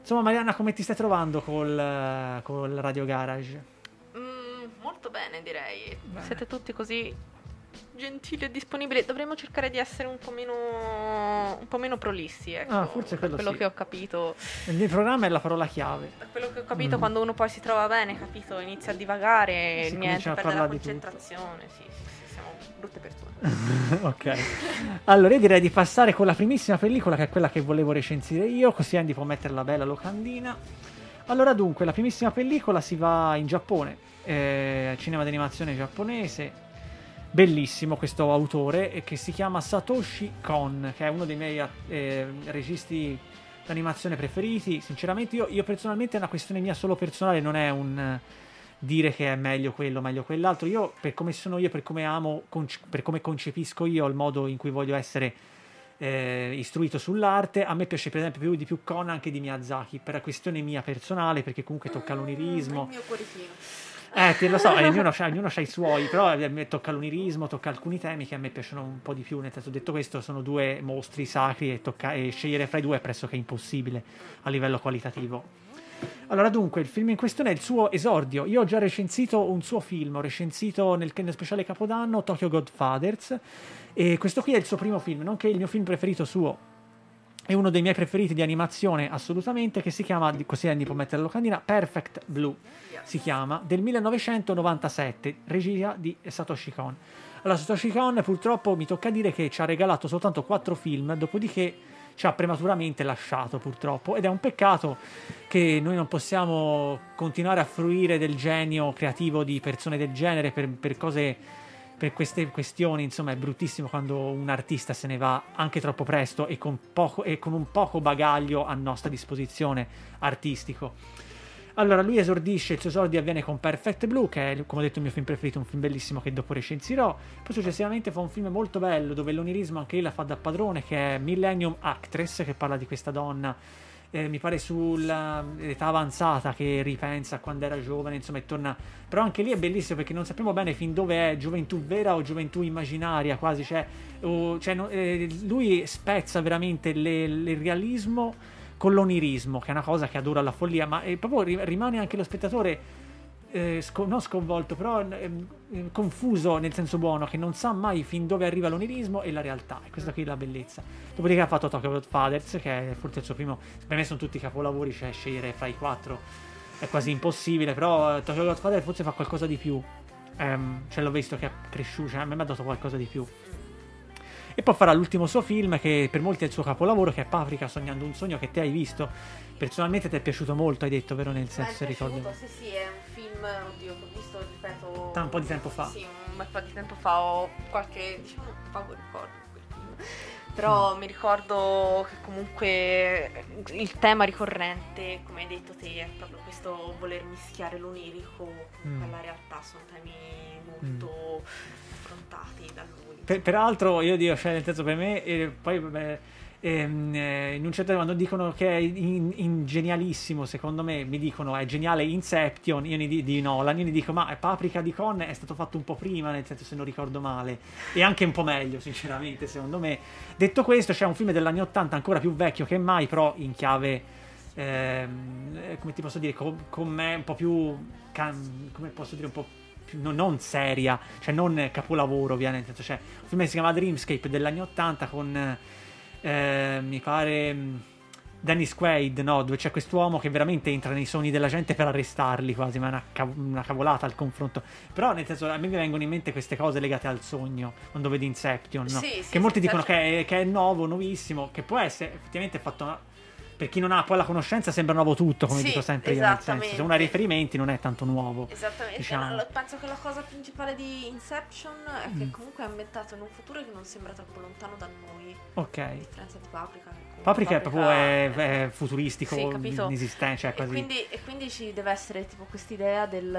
Insomma, Marianna, come ti stai trovando col, col Radio Garage? Molto bene, direi. Bene. Siete tutti così gentili e disponibili. Dovremmo cercare di essere un po' meno un po' meno prolissi, ecco. Ah, forse quello, quello sì. Che ho capito. Il programma è la parola chiave. Per quello che ho capito, mm. quando uno poi si trova bene, capito, inizia a divagare, si niente, a perde la concentrazione, sì, sì, sì, siamo brutte persone. Ok. Allora, io direi di passare con la primissima pellicola, che è quella che volevo recensire io, così Andy può mettere la bella locandina. Allora, dunque, la primissima pellicola si va in Giappone. Eh, cinema d'animazione giapponese, bellissimo questo autore, eh, che si chiama Satoshi Kon, che è uno dei miei eh, registi d'animazione preferiti. Sinceramente io, io personalmente, è una questione mia solo personale, non è un eh, dire che è meglio quello, meglio quell'altro. Io, per come sono io, per come amo, conce- per come concepisco io il modo in cui voglio essere eh, istruito sull'arte, a me piace per esempio più di più Kon anche di Miyazaki, per la questione mia personale, perché comunque tocca l'onirismo. Mm, il mio cuoricino. Eh, te lo so, eh, ognuno, c'ha, ognuno c'ha i suoi, però eh, tocca l'onirismo, tocca alcuni temi che a me piacciono un po' di più. Nel senso, detto questo, sono due mostri sacri e, tocca- e scegliere fra i due è pressoché impossibile a livello qualitativo. Allora, dunque, il film in questione è il suo esordio. Io ho già recensito un suo film, ho recensito nel, nel speciale Capodanno Tokyo Godfathers, e questo qui è il suo primo film, nonché il mio film preferito suo. È uno dei miei preferiti di animazione, assolutamente, che si chiama, così Andy può mettere la locandina, Perfect Blue, si chiama, del millenovecentonovantasette, regia di Satoshi Kon. Allora, Satoshi Kon, purtroppo mi tocca dire che ci ha regalato soltanto quattro film, dopodiché ci ha prematuramente lasciato, purtroppo, ed è un peccato che noi non possiamo continuare a fruire del genio creativo di persone del genere per, per cose... per queste questioni. Insomma, è bruttissimo quando un artista se ne va anche troppo presto e con poco, e con un poco bagaglio a nostra disposizione artistico. Allora, lui esordisce, il suo esordio avviene con Perfect Blue, che è, come ho detto, il mio film preferito, un film bellissimo che dopo recensirò. Poi successivamente fa un film molto bello dove l'onirismo anche lei la fa da padrone, che è Millennium Actress, che parla di questa donna, Eh, mi pare sull'età avanzata, che ripensa a quando era giovane, insomma, e torna. Però anche lì è bellissimo perché non sappiamo bene fin dove è gioventù vera o gioventù immaginaria, quasi, cioè, o, cioè no, eh, lui spezza veramente il realismo con l'onirismo, che è una cosa che adora la follia, ma eh, proprio rimane anche lo spettatore eh, sco- non sconvolto, però eh, confuso, nel senso buono, che non sa mai fin dove arriva l'onirismo e la realtà, e questa qui è la bellezza. Dopodiché ha fatto Tokyo Godfathers, che è forse il suo primo. Per me sono tutti capolavori, cioè scegliere fra i quattro è quasi impossibile, però Tokyo Godfathers forse fa qualcosa di più, um, cioè l'ho visto che ha cresciuto, cioè a me mi ha dato qualcosa di più. E poi farà l'ultimo suo film, che per molti è il suo capolavoro, che è Paprika, Sognando un sogno, che te hai visto. Personalmente ti è piaciuto molto, hai detto, vero? Nel senso, ricordo. Sì, sì, è un film film, oddio, che ho visto, ripeto, da un po' di tempo fa. Sì, un po' di tempo fa, ho qualche, diciamo, vago ricordo di quel film. Però mm. mi ricordo che comunque il tema ricorrente, come hai detto te, è proprio questo voler mischiare l'onirico mm. con la realtà. Sono temi molto mm. affrontati da lui. Per, peraltro io dico, cioè nel senso, per me, e poi beh, ehm, eh, in un certo modo dicono che è in, in genialissimo, secondo me mi dicono è geniale Inception, io ne di, di Nolan, io ne dico ma Paprika di Kon è stato fatto un po' prima, nel senso, se non ricordo male, e anche un po' meglio sinceramente secondo me. Detto questo, c'è un film degli anni ottanta ancora più vecchio che mai, però in chiave ehm, come ti posso dire, con com me un po' più can, come posso dire un po' No, non seria, cioè non capolavoro ovviamente, c'è cioè, un film che si chiama Dreamscape degli anni ottanta con eh, mi pare Dennis Quaid, no, dove c'è quest'uomo che veramente entra nei sogni della gente per arrestarli quasi, ma è una, cav- una cavolata al confronto. Però nel senso, a me mi vengono in mente queste cose legate al sogno quando vedi Inception, no? Sì, che sì, molti sì, dicono sì. Che, è, che è nuovo, nuovissimo, che può essere effettivamente fatto una... per chi non ha poi la conoscenza sembra nuovo tutto, come sì, dico sempre io, nel senso, se uno ha riferimenti non è tanto nuovo. Esattamente, diciamo. No, penso che la cosa principale di Inception è che mm. comunque è ambientato in un futuro che non sembra troppo lontano da noi. Ok. A differenza di Paprika. Paprika è proprio è, è, è futuristico, sì, inesistente, cioè quasi... e, quindi, e quindi ci deve essere tipo quest'idea del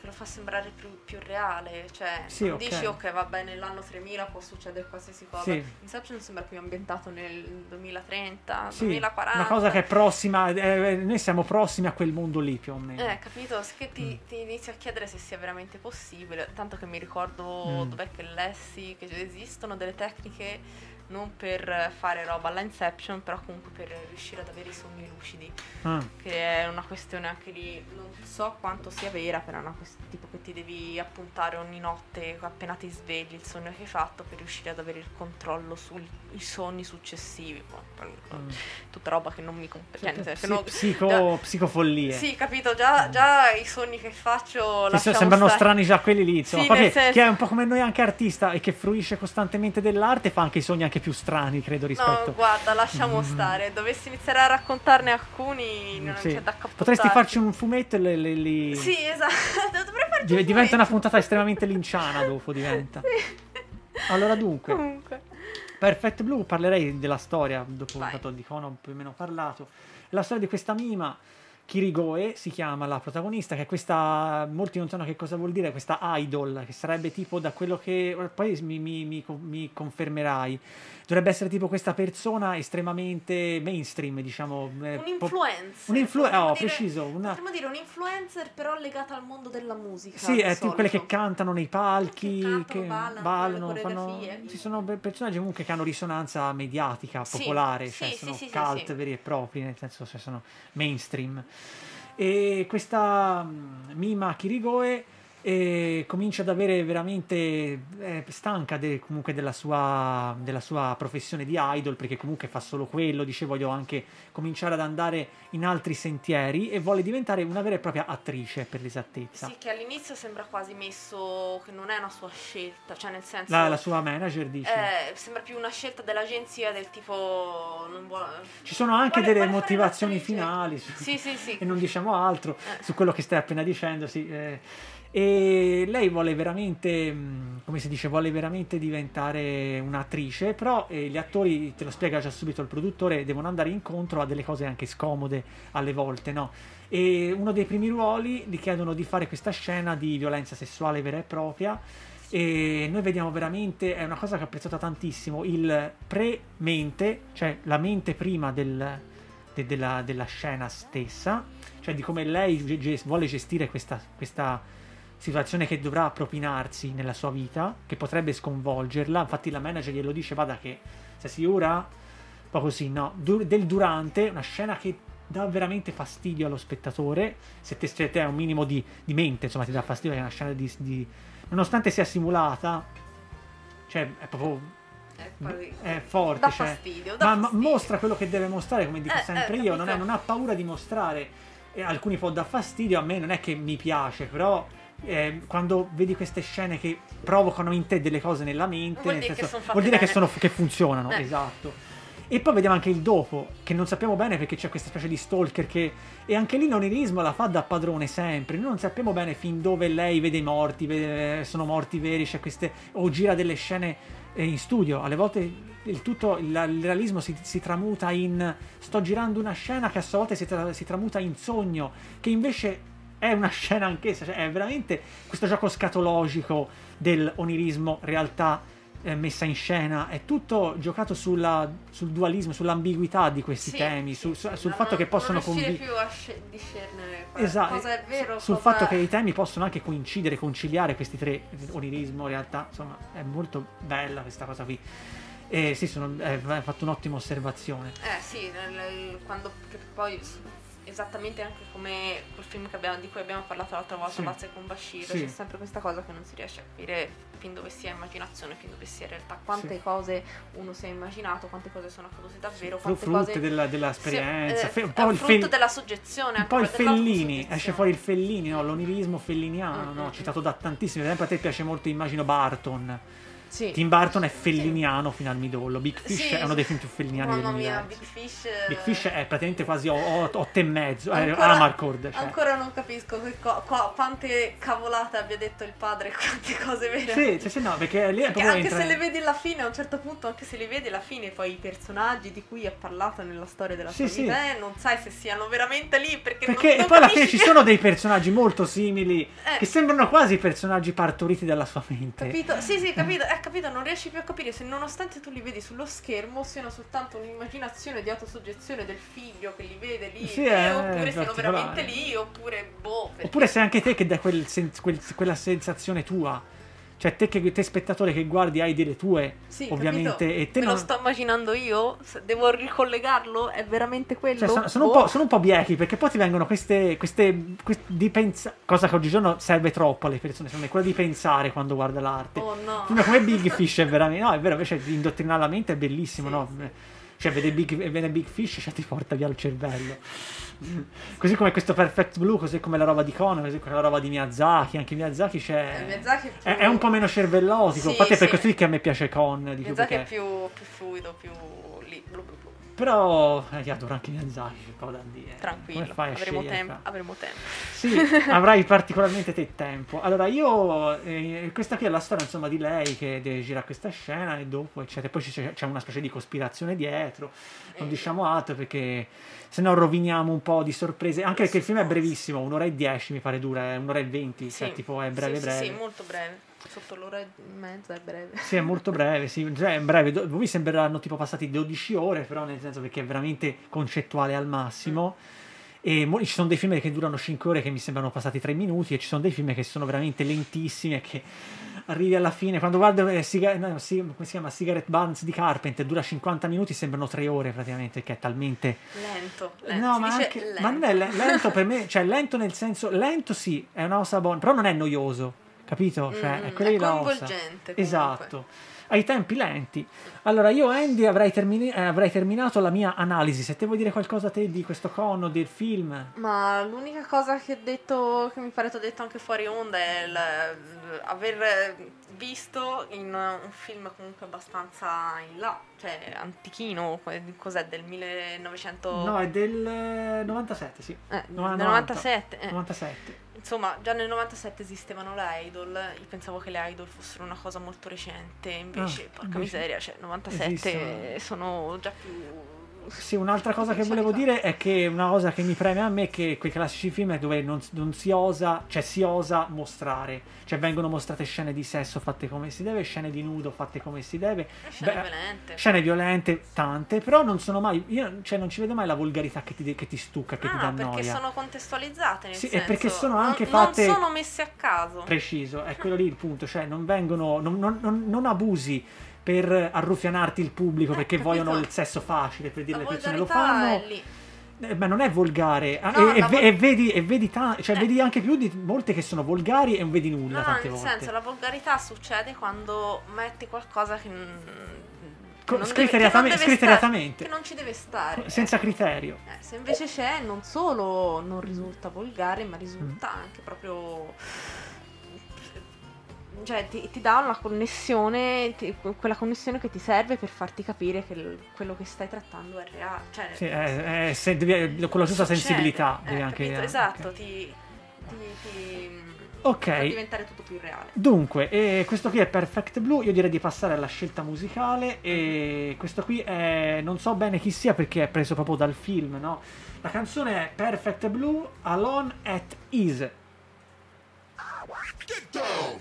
che lo fa sembrare più, più reale, cioè sì, okay. Dici ok va bene, nell'anno tremila può succedere qualsiasi cosa, sì. Inception sembra più ambientato nel duemilatrenta, sì. duemilaquaranta. Una cosa che è prossima, eh, noi siamo prossimi a quel mondo lì più o meno. Eh, capito? Che ti, mm. ti inizio a chiedere se sia veramente possibile. Tanto che mi ricordo mm. dov'è che lessi che esistono delle tecniche non per fare roba alla Inception, però comunque per riuscire ad avere i sogni lucidi. Ah. Che è una questione anche lì, non so quanto sia vera, però è una questione tipo che ti devi appuntare ogni notte appena ti svegli il sogno che hai fatto per riuscire ad avere il controllo sui sogni successivi. Mm. Roba che non mi compete, cioè, psi- psico, già, psicofollie. Sì, capito, già, già i sogni che faccio sì, sembrano stare. Strani già quelli lì, insomma, sì, proprio, senso... che è un po' come noi anche artista e che fruisce costantemente dell'arte, fa anche i sogni anche più strani, credo, rispetto. No, guarda, lasciamo mm. stare, dovessi iniziare a raccontarne alcuni non sì. c'è da capotare. Potresti farci un fumetto e le, le, le... Sì, esatto, dovrei farci Div- un diventa una puntata estremamente linciana dopo diventa. Sì. Allora dunque. Comunque. Perfect Blue, parlerei della storia dopo tanto di Kon ho più o meno parlato. La storia di questa mima Kirigoe si chiama la protagonista, che è questa, molti non sanno che cosa vuol dire, questa idol, che sarebbe tipo da quello che poi mi, mi, mi, mi confermerai, dovrebbe essere tipo questa persona estremamente mainstream, diciamo un influencer, un influ- oh, dire, preciso una... potremmo dire un influencer però legata al mondo della musica, sì, è tipo quelle che cantano nei palchi, che, cantano, che ballano, ballano fanno... ci sono personaggi comunque che hanno risonanza mediatica, sì, popolare, sì, cioè sì, sono sì, cult sì, veri e propri, nel senso, cioè sono mainstream. E questa mima Kirigoe eh, comincia ad avere veramente eh, stanca de, comunque della sua, della sua professione di idol, perché comunque fa solo quello, dice voglio anche cominciare ad andare in altri sentieri e vuole diventare una vera e propria attrice, per l'esattezza. Sì, che all'inizio sembra quasi messo che non è una sua scelta, cioè nel senso la, la sua manager dice eh, sembra più una scelta dell'agenzia, del tipo non vuole... ci sono anche vuole, delle vuole motivazioni finali su, sì, sì, sì. E non diciamo altro eh. su quello che stai appena dicendo, sì, eh, e lei vuole veramente, come si dice, vuole veramente diventare un'attrice, però eh, gli attori, te lo spiega già subito il produttore, devono andare incontro a delle cose anche scomode alle volte, no? E uno dei primi ruoli gli chiedono di fare questa scena di violenza sessuale vera e propria, e noi vediamo veramente, è una cosa che ho apprezzato tantissimo, il pre-mente, cioè la mente prima del, de, della, della scena stessa, cioè di come lei ge- vuole gestire questa questa situazione che dovrà propinarsi nella sua vita, che potrebbe sconvolgerla. Infatti la manager glielo dice, vada che sei sicura? Poi così, no, Dur- del durante, una scena che dà veramente fastidio allo spettatore, se te, se te hai un minimo di, di mente, insomma ti dà fastidio, è una scena di, di... nonostante sia simulata, cioè è proprio... È, pari... è forte, dà cioè, fastidio, dà ma fastidio. Mostra quello che deve mostrare, come dico eh, sempre eh, io, non, è, non ha paura di mostrare, e alcuni può dar fastidio, a me non è che mi piace, però... Eh, quando vedi queste scene che provocano in te delle cose nella mente, vuol dire, nel senso, che, sono vuol dire che, sono, che funzionano, eh. esatto. E poi vediamo anche il dopo, che non sappiamo bene perché c'è questa specie di stalker che... E anche lì l'onirismo la fa da padrone sempre. Noi non sappiamo bene fin dove lei vede i morti, vede... sono morti veri, c'è queste... o gira delle scene eh, in studio. Alle volte il tutto, il, il realismo si, si tramuta in... Sto girando una scena che a sua volta si, tra... si tramuta in sogno, che invece... è una scena anch'essa, cioè è veramente questo gioco scatologico dell'onirismo realtà eh, messa in scena, è tutto giocato sulla, sul dualismo, sull'ambiguità di questi sì, temi, sì, sul, sul fatto non, che possono coincidere più a sc- discernere esatto, cosa è vero, sul cosa... fatto che i temi possono anche coincidere, conciliare questi tre, onirismo, realtà, insomma è molto bella questa cosa qui. E sì, sono, è, è fatto un'ottima osservazione. Eh sì, nel, quando poi... esattamente anche come quel film che abbiamo, di cui abbiamo parlato l'altra volta, sì. Bazza e con Bashir, sì. C'è sempre questa cosa che non si riesce a capire fin dove sia immaginazione, fin dove sia realtà, quante sì. cose uno si è immaginato, quante cose sono accadute davvero, quante frutto cose della, dell'esperienza, sì, eh, un po' il frutto fe... della soggezione, un po' il Fellini, esce fuori il Fellini, no? L'onirismo felliniano, mm-hmm. no? Citato da tantissimi, per esempio a te piace molto immagino Burton. Sì. Tim Burton è felliniano sì. fino al midollo. Big Fish sì. è uno dei film più felliniani del mondo. Mamma mia, Big Fish... Big Fish è praticamente quasi otto e mezzo, Amarcord. Ancora non capisco che co- co- quante cavolate abbia detto il padre, quante cose vere. Sì, sì, sì, no, perché lì è proprio anche entra... se le vedi alla fine, a un certo punto, anche se li vedi alla fine, poi i personaggi di cui ha parlato nella storia della sua sì, vita, sì. Eh, non sai se siano veramente lì, perché, perché non, non poi alla fine ci sono dei personaggi molto simili, eh. che sembrano quasi personaggi partoriti dalla sua mente. Capito? Sì, sì, capito. Eh, capito, non riesci più a capire se nonostante tu li vedi sullo schermo siano soltanto un'immaginazione di autosoggezione del figlio che li vede lì sì, eh, oppure sono veramente lì oppure boh perché... oppure sei anche te che dai quel sen- quel, quella sensazione tua, cioè te che te spettatore che guardi hai delle tue sì, ovviamente capito. E te me non... lo sto immaginando io, devo ricollegarlo, è veramente quello, cioè, sono, sono, oh. un po', sono un po' biechi perché poi ti vengono queste, queste, queste di pensa... cosa che oggigiorno serve troppo alle persone, secondo me, quella di pensare quando guarda l'arte, oh, no. No, come Big Fish è veramente no è vero, invece indottrinare la mente è bellissimo, sì, no sì. Cioè vede Big, vede Big Fish, cioè ti porta via il cervello. Così come questo Perfect Blue, così come la roba di Kon, così come la roba di Miyazaki. Anche Miyazaki c'è. Miyazaki è, più... è, è un po' meno cervellotico. Sì, infatti, sì. È per questo che a me piace Kon. Di Miyazaki più è più, più fluido, più lì. Blu, blu, blu. Però eh, adoro anche Miyazaki. Cosa da dire. Tranquillo, avremo, tem- avremo tempo. Sì, avrai particolarmente te tempo. Allora, io eh, questa qui è la storia, insomma, di lei che deve girare questa scena e dopo, eccetera. Poi c'è, c'è una specie di cospirazione dietro. Non eh. diciamo altro perché se no roviniamo un po' di sorprese. Anche perché il film è brevissimo, un'ora e dieci mi pare dura, è un'ora e venti, sì. Cioè, tipo è breve, sì, breve. Sì, sì, molto breve. Sotto l'ora e mezza è breve. Sì, è molto breve, sì, cioè è breve. Do- mi sembreranno tipo passati dodici ore, però nel senso perché è veramente concettuale al massimo. Mm. E mo- ci sono dei film che durano cinque ore che mi sembrano passati tre minuti e ci sono dei film che sono veramente lentissimi e che arrivi alla fine, quando guardo eh, siga- no, si- come si chiama? Cigarette Burns di Carpenter, dura cinquanta minuti, sembrano tre ore praticamente, che è talmente lento, lento. No, ma, anche, lento. Ma non è l- lento per me, cioè lento nel senso lento sì, è una cosa buona, però non è noioso, capito? Cioè, mm, è, è coinvolgente. Esatto. Ai tempi lenti. Allora io Andy avrei, termini- avrei terminato la mia analisi. Se te vuoi dire qualcosa te di questo cono del film. Ma l'unica cosa che ho detto, che mi pare ti ho detto anche fuori onda, è l- aver visto in un film comunque abbastanza in là, cioè antichino, cos'è, del millenovecento? No, è del novantasette, sì. Eh, novanta, del novantasette. Eh. novantasette. Insomma, già nel novantasette esistevano le idol. Io pensavo che le idol fossero una cosa molto recente, invece, ah, porca invece miseria, cioè novantasette esistono. Sono già più... Sì, un'altra cosa che volevo dire è che una cosa che mi preme a me è che quei classici film è dove non, non si osa, cioè si osa mostrare, cioè vengono mostrate scene di sesso fatte come si deve, scene di nudo fatte come si deve, scene beh, violente, scene violente tante, però non sono mai, io cioè non ci vedo mai la volgarità che ti, che ti stucca, che ah, ti dà noia. Ah, perché sono contestualizzate nel sì, senso. Sì, e perché sono anche non, fatte. Non sono messe a caso. Preciso, è quello lì il punto, cioè non vengono, non, non, non, non abusi per arruffianarti il pubblico, eh, perché capito. Vogliono il sesso facile, per dire la alle persone lo fanno, eh, ma non è volgare, no, e, e, vol- e vedi e vedi, ta- cioè eh. vedi anche più di molte che sono volgari e non vedi nulla, no, tante volte. No, nel senso, la volgarità succede quando metti qualcosa che non scriteriatamente, che non ci deve stare, senza eh. criterio. Eh, se invece c'è, non solo non risulta volgare, ma risulta mm. anche proprio cioè ti, ti dà una connessione, ti, quella connessione che ti serve per farti capire che l- quello che stai trattando è reale, cioè, sì, è, è, se devi, con la giusta sensibilità devi eh, anche capito, esatto, okay. ti, ti, ti okay. fa diventare tutto più reale. Dunque, eh, questo qui è Perfect Blue. Io direi di passare alla scelta musicale, e questo qui è, non so bene chi sia perché è preso proprio dal film, no? La canzone è Perfect Blue, Alone at Ease. Get down!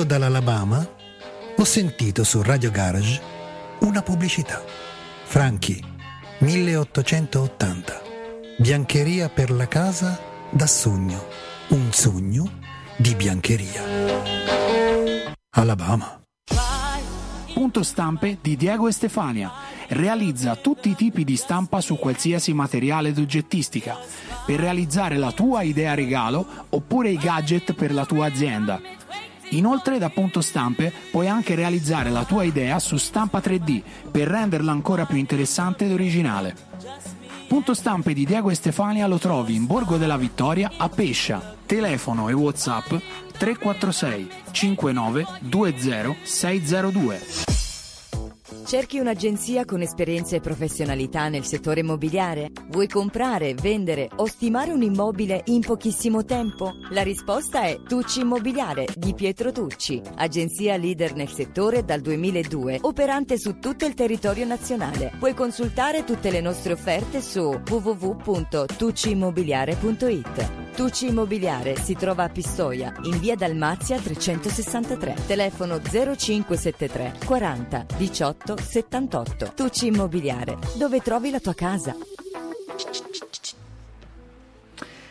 Dall'Alabama ho sentito su Radio Garage una pubblicità. Franchi, milleottocentottanta. Biancheria per la casa da sogno. Un sogno di biancheria. Alabama. Punto stampe di Diego Estefania. Realizza tutti i tipi di stampa su qualsiasi materiale d'oggettistica per realizzare la tua idea regalo oppure i gadget per la tua azienda. Inoltre da Punto Stampe puoi anche realizzare la tua idea su stampa tre D per renderla ancora più interessante ed originale. Punto Stampe di Diego Estefania lo trovi in Borgo della Vittoria a Pescia. Telefono e WhatsApp tre quattro sei cinque nove due zero sei zero due. Cerchi un'agenzia con esperienza e professionalità nel settore immobiliare? Vuoi comprare, vendere o stimare un immobile in pochissimo tempo? La risposta è Tucci Immobiliare di Pietro Tucci, agenzia leader nel settore dal duemiladue, operante su tutto il territorio nazionale. Puoi consultare tutte le nostre offerte su w w w punto tucci immobiliare punto i t. Tucci Immobiliare si trova a Pistoia, in via Dalmazia trecentosessantatré, telefono zero cinque settantatré quaranta diciotto settantotto. Tucci Immobiliare, dove trovi la tua casa.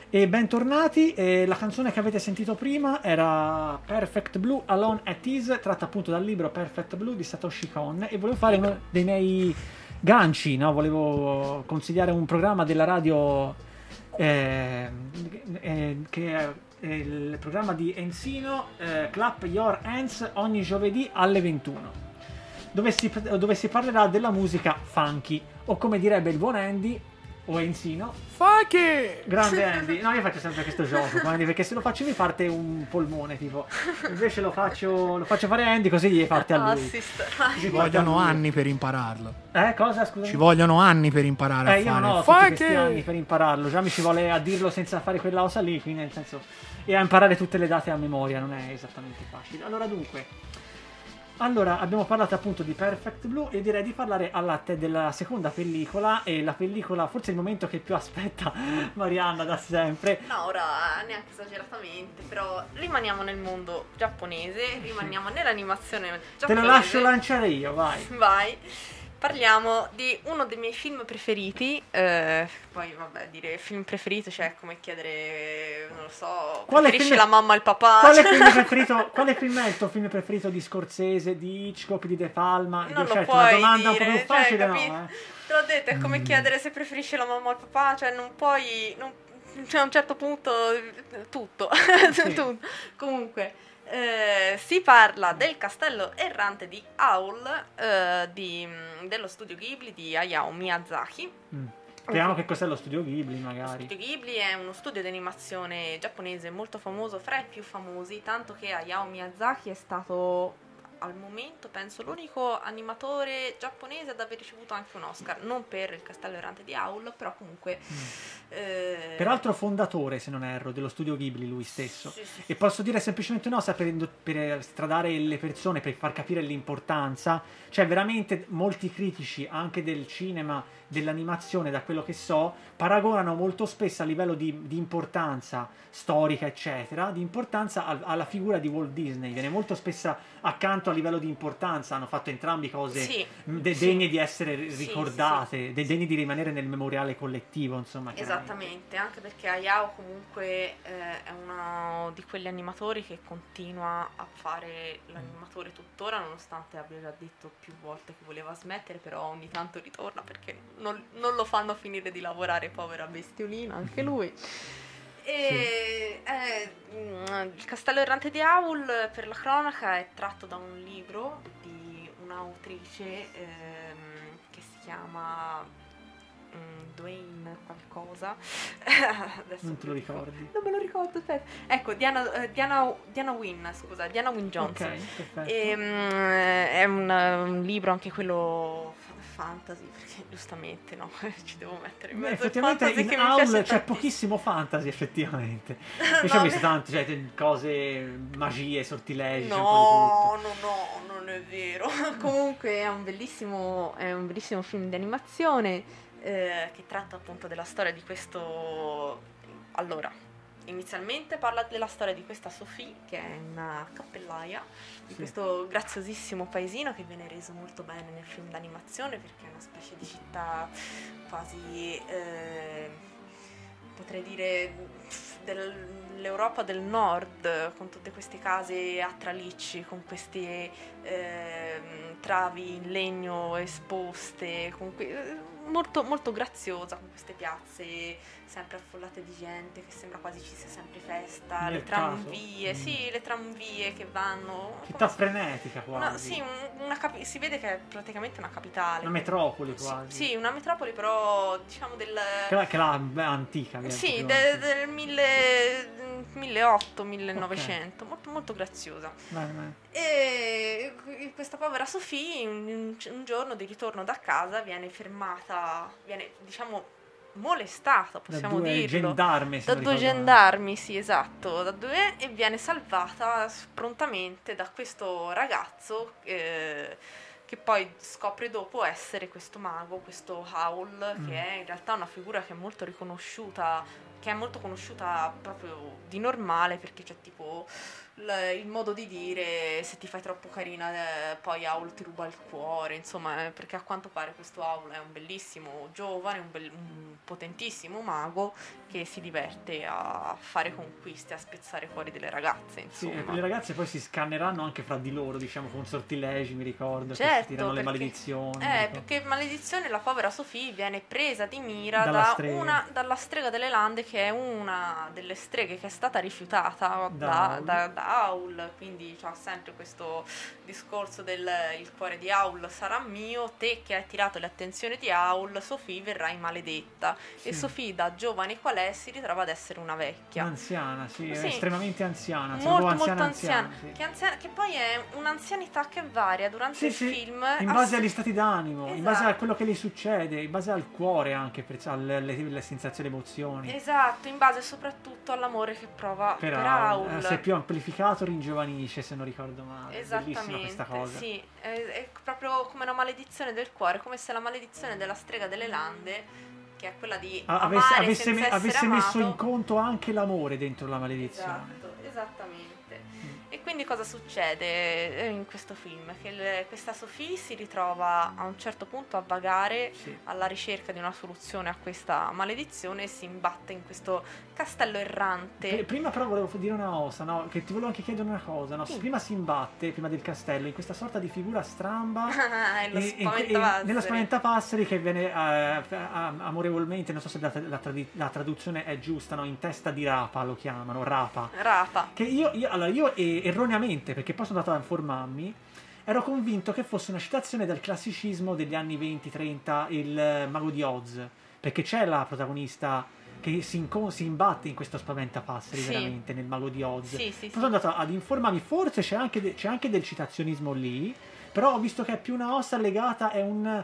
E bentornati, eh, la canzone che avete sentito prima era Perfect Blue, Alone at Ease, tratta appunto dal libro Perfect Blue di Satoshi Kon, e volevo fare uno dei miei ganci, no? Volevo consigliare un programma della radio... Eh, eh, che è il programma di Enzino, eh, Clap Your Hands, ogni giovedì alle ventuno, dove si, dove si parlerà della musica funky, o come direbbe il buon Andy o Enzino, funky, grande Andy. No, io faccio sempre questo gioco, perché se lo faccio mi parte un polmone, tipo, invece lo faccio, lo faccio fare Andy, così gli parte a lui. Ci vogliono anni per impararlo. Eh, cosa? Scusami. Ci vogliono anni per imparare eh, a fare. No, no, tutti questi anni per impararlo. Già mi ci vuole a dirlo senza fare quella osa lì, quindi nel senso, e a imparare tutte le date a memoria non è esattamente facile. Allora dunque, allora abbiamo parlato appunto di Perfect Blue e direi di parlare alla te della seconda pellicola, e la pellicola forse è il momento che più aspetta Marianna da sempre. No, ora neanche esageratamente, però rimaniamo nel mondo giapponese, rimaniamo nell'animazione giapponese. Te lo lascio lanciare io, vai. Vai. Parliamo di uno dei miei film preferiti, eh, poi vabbè, dire film preferito, cioè come chiedere, non lo so, quale preferisce film... la mamma e il papà. Quale film preferito? Quale film è il tuo film preferito di Scorsese, di Hitchcock, di De Palma? Non lo certo, puoi una domanda dire, un po' più facile, cioè, no, eh? Te l'ho detto, è come chiedere se preferisce la mamma o il papà, cioè non puoi, non... cioè a un certo punto tutto, sì. Tutto. Comunque... Eh, si parla del castello errante di Howl, eh, di, dello studio Ghibli di Hayao Miyazaki. Mm. Speriamo che cos'è lo studio Ghibli, magari. Lo studio Ghibli è uno studio di animazione giapponese molto famoso, fra i più famosi, tanto che Hayao Miyazaki è stato al momento, penso, l'unico animatore giapponese ad aver ricevuto anche un Oscar, non per il castello errante di Howl, però comunque... Mm. Eh... Peraltro fondatore, se non erro, dello studio Ghibli lui stesso. Sì, sì, e sì. Posso dire semplicemente una cosa per, per stradare le persone, per far capire l'importanza. Cioè veramente molti critici, anche del cinema, dell'animazione, da quello che so, paragonano molto spesso a livello di, di importanza storica, eccetera, di importanza al, alla figura di Walt Disney. Viene molto spesso accanto a livello di importanza, hanno fatto entrambi cose sì, de- degne sì. di essere ricordate, sì, sì, sì. De- degne di rimanere nel memoriale collettivo, insomma. Esattamente, anche perché Hayao comunque eh, è uno di quegli animatori che continua a fare l'animatore tuttora, nonostante abbia già detto più volte che voleva smettere, però ogni tanto ritorna perché non, non lo fanno finire di lavorare, povera bestiolina, anche lui. E, sì. eh, il castello errante di Howl, per la cronaca, è tratto da un libro di un'autrice ehm, che si chiama mh, Dwayne qualcosa. Adesso non te lo ricordi? Non me lo ricordo, aspetta. Ecco, Diana, eh, Diana, Diana Wynne, scusa, Diana Wynne Johnson. Okay, perfetto. E, mh, è un, un libro anche quello... fantasy, perché giustamente no, ci devo mettere in mezzo. Beh, effettivamente in che Howl c'è tantissimo. Pochissimo fantasy, effettivamente. Io ci ho visto tanto, cioè cose, magie, sortilegi. No, no, no, non è vero. Comunque è un bellissimo, è un bellissimo film di animazione eh, che tratta appunto della storia di questo. Allora, Inizialmente parla della storia di questa Sophie, che è una cappellaia di sì. questo graziosissimo paesino, che viene reso molto bene nel film d'animazione perché è una specie di città quasi, eh, potrei dire, dell'Europa del nord, con tutte queste case a tralicci, con queste eh, travi in legno esposte, con que- molto molto graziosa, con queste piazze sempre affollate di gente, che sembra quasi ci sia sempre festa. Nel le tramvie, caso. sì, le tramvie che vanno. Città frenetica quasi. Una, sì, una capi- si vede che è praticamente una capitale. Una metropoli quasi. Sì, sì, una metropoli, però diciamo del... Che, che la beh, antica. Sì, de, del milleottocento millenovecento, okay. molto molto graziosa. Beh, beh. E questa povera Sophie un, un giorno di ritorno da casa viene fermata, viene diciamo molestata, possiamo dirlo, da due gendarmi, sì esatto, da due, e viene salvata prontamente da questo ragazzo eh, che poi scopre dopo essere questo mago, questo Howl, mm. che è in realtà una figura che è molto riconosciuta, che è molto conosciuta proprio di normale, perché c'è tipo l- il modo di dire se ti fai troppo carina eh, poi Howl ti ruba il cuore, insomma, eh, perché a quanto pare questo Howl è un bellissimo giovane, un, be- un potentissimo mago che si diverte a fare conquiste, a spezzare fuori delle ragazze, insomma. Sì, le ragazze poi si scanneranno anche fra di loro, diciamo, con sortilegi, mi ricordo, certo, che si tirano perché, le maledizioni. Eh, perché maledizione, la povera Sophie viene presa di mira dalla, da strega. Una, dalla strega delle Lande, che è una delle streghe che è stata rifiutata da, da, da Howl, quindi c'è sempre questo discorso del il cuore di Howl sarà mio, te che hai attirato l'attenzione di Howl, Sophie verrai maledetta, sì. E Sophie, da giovane qual è, si ritrova ad essere una vecchia anziana, sì, sì. estremamente anziana, molto anziana, molto anziana, anziana, sì. che, anziana che poi è un'anzianità che varia durante sì, il sì. film in base ass- agli stati d'animo, esatto. in base a quello che gli succede, in base al cuore anche, alle, alle sensazioni, emozioni, esatto. Esatto, in base soprattutto all'amore che prova per, per Howl. Eh, se è più amplificato, ringiovanisce, se non ricordo male. Esattamente, questa cosa. Sì, è, è proprio come una maledizione del cuore, come se la maledizione della strega delle Lande, che è quella di A- avesse, avesse, me- avesse messo in conto anche l'amore dentro la maledizione. Esatto, esattamente. E quindi cosa succede in questo film? Che le, questa Sophie si ritrova a un certo punto a vagare sì. alla ricerca di una soluzione a questa maledizione, e si imbatte in questo castello errante. Prima però volevo dire una cosa, no? Che ti volevo anche chiedere una cosa, no? Sì. Prima si imbatte, prima del castello, in questa sorta di figura stramba ah, e, e, nello spaventapasseri, che viene eh, amorevolmente, non so se la, la, trad- la traduzione è giusta, no? In testa di rapa lo chiamano, rapa. Rapa. Che io, io allora io e erroneamente, perché poi sono andato a informarmi, ero convinto che fosse una citazione del classicismo degli anni venti trenta, il Mago di Oz, perché c'è la protagonista che si, inco- si imbatte in questo spaventapasseri, sì. veramente, nel Mago di Oz. Sì, sì, poi sono sì. andato ad informarmi, forse c'è anche, de- c'è anche del citazionismo lì, però ho visto che è più una ossa legata, è, un,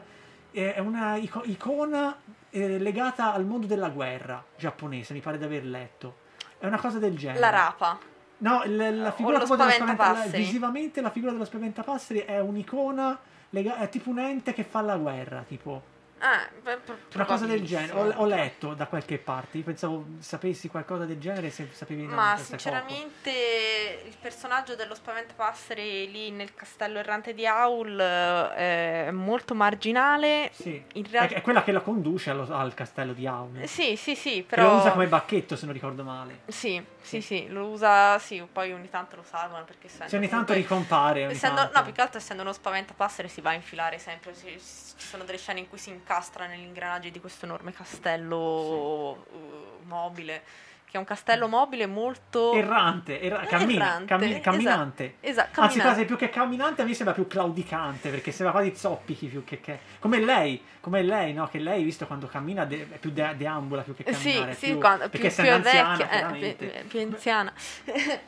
è una ico- icona eh, legata al mondo della guerra giapponese, mi pare di aver letto. È una cosa del genere. La rapa. No, la, la figura dello spaventapasseri, la, visivamente la figura dello spaventapasseri è un'icona, lega- è tipo un ente che fa la guerra, tipo ah, beh, una cosa del genere. Ho, ho letto da qualche parte, io pensavo sapessi qualcosa del genere, se sapevi no, ma sinceramente poco. Il personaggio dello spaventapasseri lì nel castello errante di Howl eh, è molto marginale, sì. in real- è, è quella che la conduce allo, al castello di Howl, sì sì sì, però lo usa come bacchetto, se non ricordo male, sì sì sì, sì lo usa, sì, poi ogni tanto lo salvano, perché se ogni tanto comunque, ricompare ogni essendo, tanto. no più che altro essendo uno spaventapasseri si va a infilare sempre, ci, ci sono delle scene in cui si incastra nell'ingranaggio di questo enorme castello sì. uh, mobile, che è un castello mobile molto errante, erra- cammina, errante cammi- camminante esatto, esatto, anzi quasi più che camminante, a me sembra più claudicante, perché sembra quasi zoppichi più che, che... come lei come lei no, che lei visto quando cammina de- è più de- deambula più che camminare, sì, più, sì, quando, perché più, più anziana, vecchia, eh, più, più anziana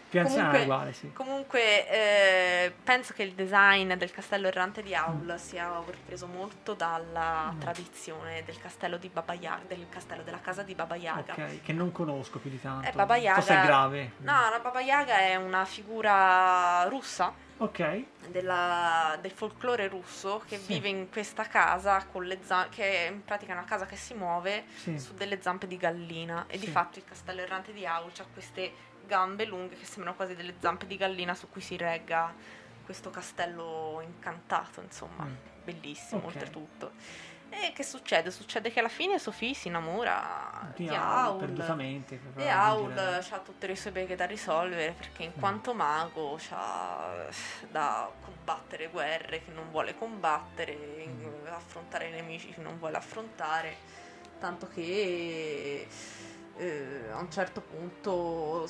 più anziana comunque, uguale sì. comunque eh, penso che il design del castello errante di Howl mm. sia ripreso molto dalla mm. tradizione del castello di Baba Yaga, del castello della casa di Baba Yaga, okay, che non conosco più più di tanto. Eh, Baba Yaga... Forse è grave. No, la Baba Yaga è una figura russa. Ok. Della, del folklore russo, che sì. vive in questa casa con le zampe, che è in pratica una casa che si muove sì. su delle zampe di gallina. E sì. di fatto il castello errante di Howl's ha queste gambe lunghe che sembrano quasi delle zampe di gallina su cui si regga questo castello incantato, insomma, mm. bellissimo, okay. oltretutto. E che succede? Succede che alla fine Sophie si innamora di, di Howl, perdutamente, e Howl ha tutte le sue beghe da risolvere, perché in mm. quanto mago ha da combattere guerre che non vuole combattere, mm. affrontare nemici che non vuole affrontare, tanto che eh, a un certo punto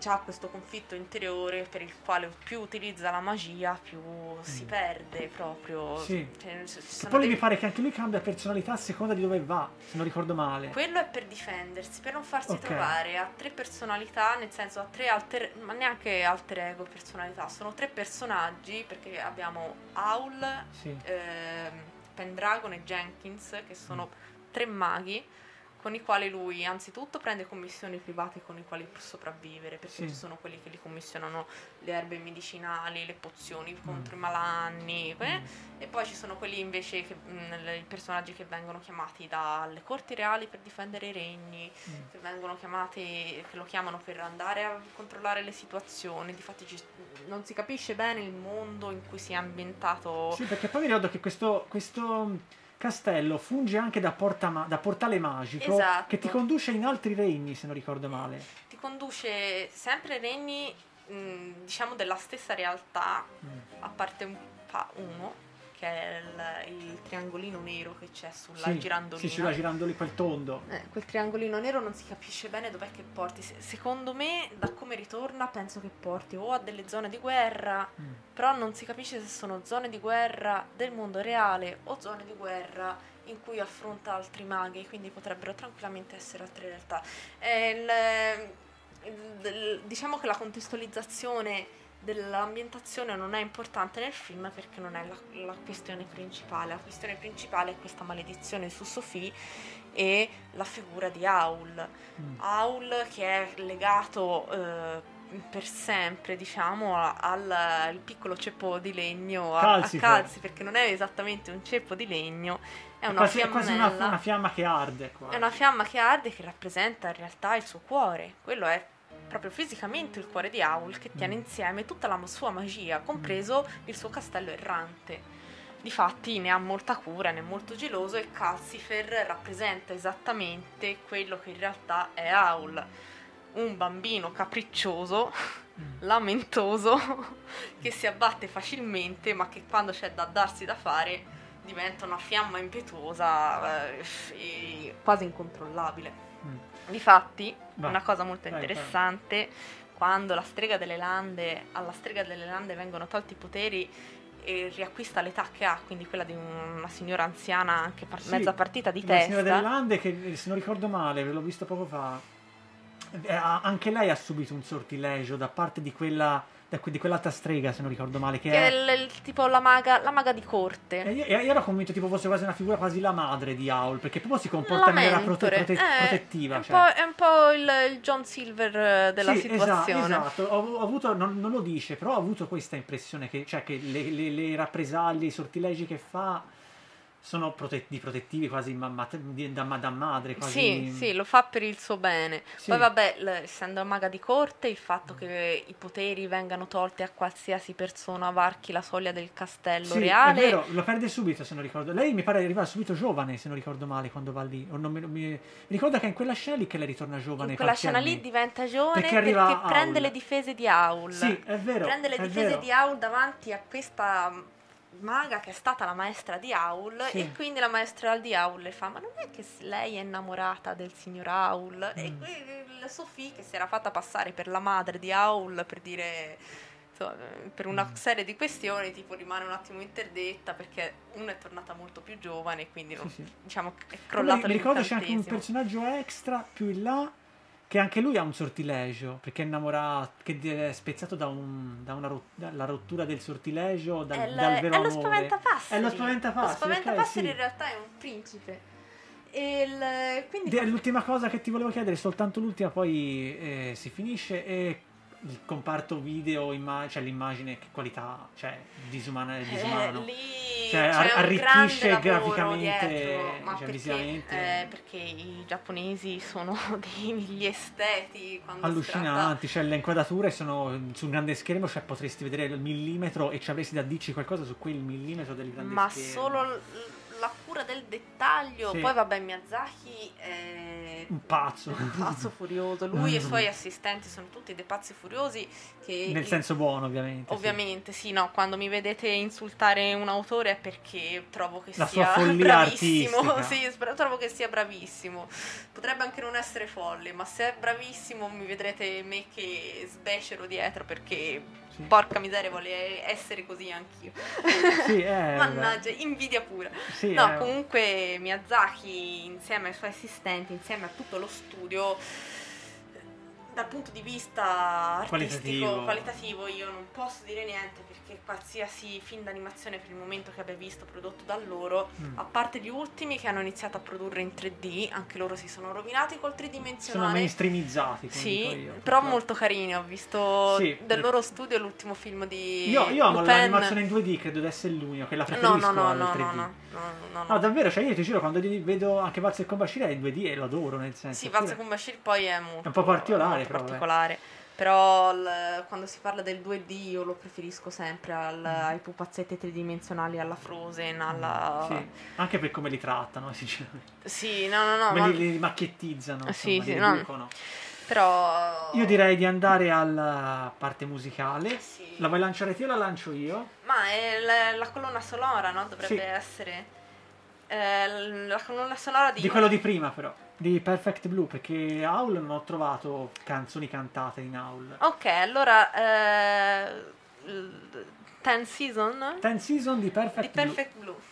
c'ha questo conflitto interiore per il quale più utilizza la magia più mm. si perde proprio. Sì. Cioè, poi dei... mi pare che anche lui cambia personalità a seconda di dove va, se non ricordo male. Quello è per difendersi, per non farsi okay. trovare. Ha tre personalità, nel senso ha tre alter, ma neanche alter ego personalità, sono tre personaggi, perché abbiamo Howl, sì. eh, Pendragon e Jenkins, che sono mm. tre maghi con i quali lui anzitutto prende commissioni private con i quali può sopravvivere, perché sì. ci sono quelli che gli commissionano le erbe medicinali, le pozioni mm. contro i malanni, eh? mm. e poi ci sono quelli invece che, mh, i personaggi che vengono chiamati dalle corti reali per difendere i regni, mm. che vengono chiamati, che lo chiamano per andare a controllare le situazioni. Difatti ci, non si capisce bene il mondo in cui si è ambientato. Sì, perché poi mi ricordo che questo... questo... castello funge anche da, porta ma- da portale magico, esatto. che ti conduce in altri regni, se non ricordo male. Ti conduce sempre regni, mh, diciamo, della stessa realtà, mm. a parte un pa- uno, che è il, il triangolino nero che c'è sulla sì, girandolina. Sì, sulla girandolina, quel tondo. Eh, quel triangolino nero non si capisce bene dov'è che porti. Se- secondo me, da come ritorna, penso che porti o a delle zone di guerra, mm. però non si capisce se sono zone di guerra del mondo reale o zone di guerra in cui affronta altri maghi, quindi potrebbero tranquillamente essere altre realtà. Eh, il, il, il, diciamo che la contestualizzazione dell'ambientazione non è importante nel film, perché non è la, la questione principale. La questione principale è questa maledizione su Sophie e la figura di Howl. mm. Howl, che è legato eh, per sempre, diciamo, al, al piccolo ceppo di legno a calzi, a calzi perché non è esattamente un ceppo di legno, è una quasi, fiammella, è quasi una, una fiamma che arde qua. È una fiamma che arde, che rappresenta in realtà il suo cuore. Quello è proprio fisicamente il cuore di Howl, che tiene mm. insieme tutta la sua magia, compreso mm. il suo castello errante. Difatti ne ha molta cura, ne è molto geloso, e Calcifer rappresenta esattamente quello che in realtà è Howl, un bambino capriccioso, mm. lamentoso, che si abbatte facilmente, ma che quando c'è da darsi da fare diventa una fiamma impetuosa eh, e quasi incontrollabile. Difatti, bah, una cosa molto interessante, vai, vai. quando la strega delle lande, alla strega delle lande vengono tolti i poteri e riacquista l'età che ha, quindi quella di una signora anziana anche par- sì, mezza partita di testa. La signora delle lande, che se non ricordo male, ve l'ho vista poco fa, eh, anche lei ha subito un sortilegio da parte di quella... di quell'altra strega, se non ricordo male, che, che è il, il, tipo la maga la maga di corte. E io, io ero convinto tipo fosse quasi una figura, quasi la madre di Howl, perché proprio si comporta in maniera prote- prote- eh, protettiva, è un, cioè. po', è un po' il, il John Silver della sì, situazione. Esatto, esatto. Ho, ho avuto, non, non lo dice, però ho avuto questa impressione che, cioè, che le, le, le rappresaglie, i sortilegi che fa sono prote- di protettivi quasi ma- ma- da, ma- da madre quasi. Sì, sì, lo fa per il suo bene. Sì. Poi vabbè, l- essendo maga di corte, il fatto mm. che i poteri vengano tolti a qualsiasi persona varchi la soglia del castello sì, reale. È vero, lo perde subito, se non ricordo. Lei mi pare arriva subito giovane, se non ricordo male, quando va lì. O non mi, non mi... mi ricordo che è in quella scena lì che lei ritorna giovane. In quella scena anni. lì diventa giovane, perché, perché, perché prende le difese di Howl. Sì, è vero. Prende le difese vero. di Howl davanti a questa maga che è stata la maestra di Howl, sì. e quindi la maestra di Howl le fa: ma non è che lei è innamorata del signor Howl? Mm. E qui Sophie, che si era fatta passare per la madre di Howl, per dire, insomma, per una mm. serie di questioni, tipo, rimane un attimo interdetta, perché una è tornata molto più giovane, quindi non, sì, sì. diciamo è crollata. Mi ricordo c'è anche un personaggio extra più in là, che anche lui ha un sortilegio, perché è innamorato, che è spezzato da, un, da una rot- dalla rottura del sortilegio, dal, è la, dal vero amore. È lo spaventapasseri. È lo spaventapasseri, lo spaventapasseri okay, sì. in realtà è un principe. E il, quindi... L'ultima cosa che ti volevo chiedere, soltanto l'ultima, poi eh, si finisce, e il comparto video, cioè l'immagine, che qualità, cioè disumana e disumano. Eh, lì cioè, ar arricchisce graficamente, ma cioè, perché, visivamente. Eh, perché i giapponesi sono degli esteti allucinanti, tratta... cioè le inquadrature sono su un grande schermo, cioè potresti vedere il millimetro e ci avresti da dirci qualcosa su quel millimetro del grande ma schermo. Ma solo la cura del dettaglio, sì. Poi vabbè, Miyazaki è un pazzo un pazzo furioso, lui e i suoi assistenti sono tutti dei pazzi furiosi, che nel senso buono ovviamente ovviamente sì, sì no, quando mi vedete insultare un autore è perché trovo che la sia bravissimo, sì, trovo che sia bravissimo, potrebbe anche non essere folle, ma se è bravissimo mi vedrete me che sbecero dietro perché porca miseria, vuole essere così anch'io. Sì, eh, mannaggia, invidia pura. Sì, no, eh, comunque Miyazaki insieme ai suoi assistenti, insieme a tutto lo studio, dal punto di vista artistico, qualitativo, qualitativo io non posso dire niente, perché qualsiasi film d'animazione per il momento che abbia visto prodotto da loro, mm. a parte gli ultimi che hanno iniziato a produrre in tre D, anche loro si sono rovinati col tridimensionale. Sono mainstreamizzati, sì, dico io, però molto carini. Ho visto sì, del loro studio l'ultimo film di Io, io amo l'animazione in due D, credo di essere l'unico che la preferisco. No, no, no, no, tre D. no, no, no, no, no. Ah, davvero, cioè io ti giuro, quando vedo anche Vazza e Combashir è in due D e lo adoro, nel senso. Sì, Vazza e Combashir poi è molto, è un po' particolare. particolare però l, quando si parla del due D io lo preferisco sempre al, mm. ai pupazzetti tridimensionali, alla Frozen, alla... Sì, anche per come li trattano, sinceramente. Sì, no, no, no, come ma... li, li macchiettizzano, sì, insomma, sì, li no. riducono. Però io direi di andare alla parte musicale. Sì. La vuoi lanciare te o la lancio io? Ma è la, la colonna sonora, no? Dovrebbe sì. essere eh, la colonna sonora di... di quello di prima, però di Perfect Blue, perché Howl non ho trovato canzoni cantate in Howl. Ok, allora eh, Ten Season Ten Season di Perfect, di Perfect Blue, Blue.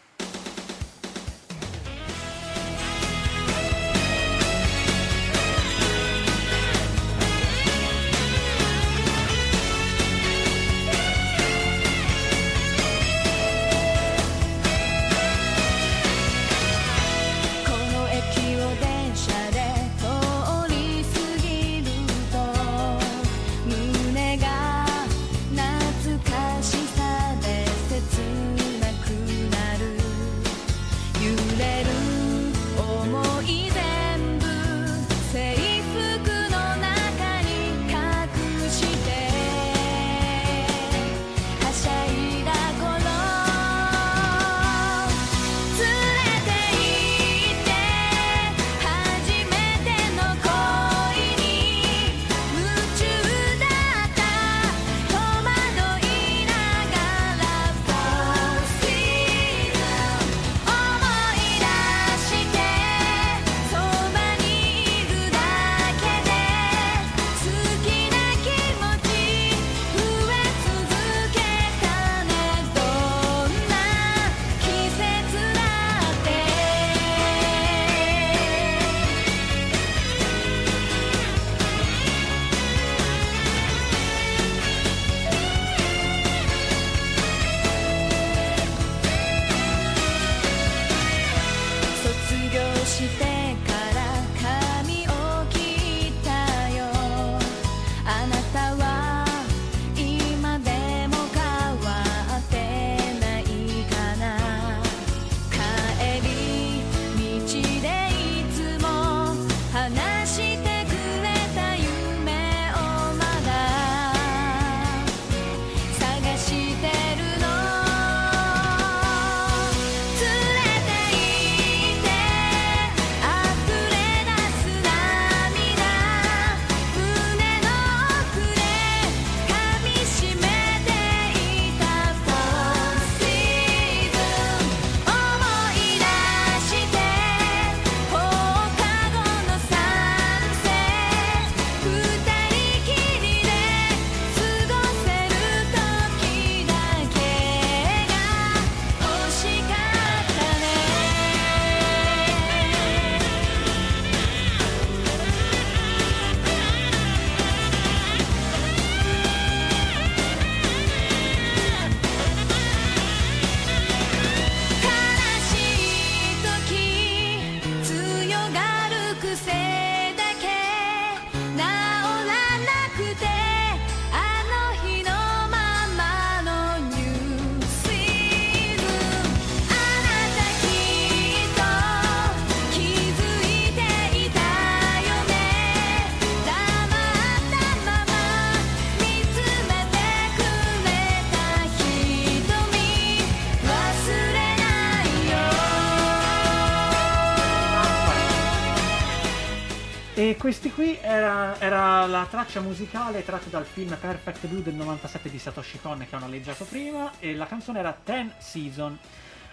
E questi qui era, era la traccia musicale tratta dal film Perfect Blue del novantasette di Satoshi Kon, che ho noleggiato prima, e la canzone era Ten Season.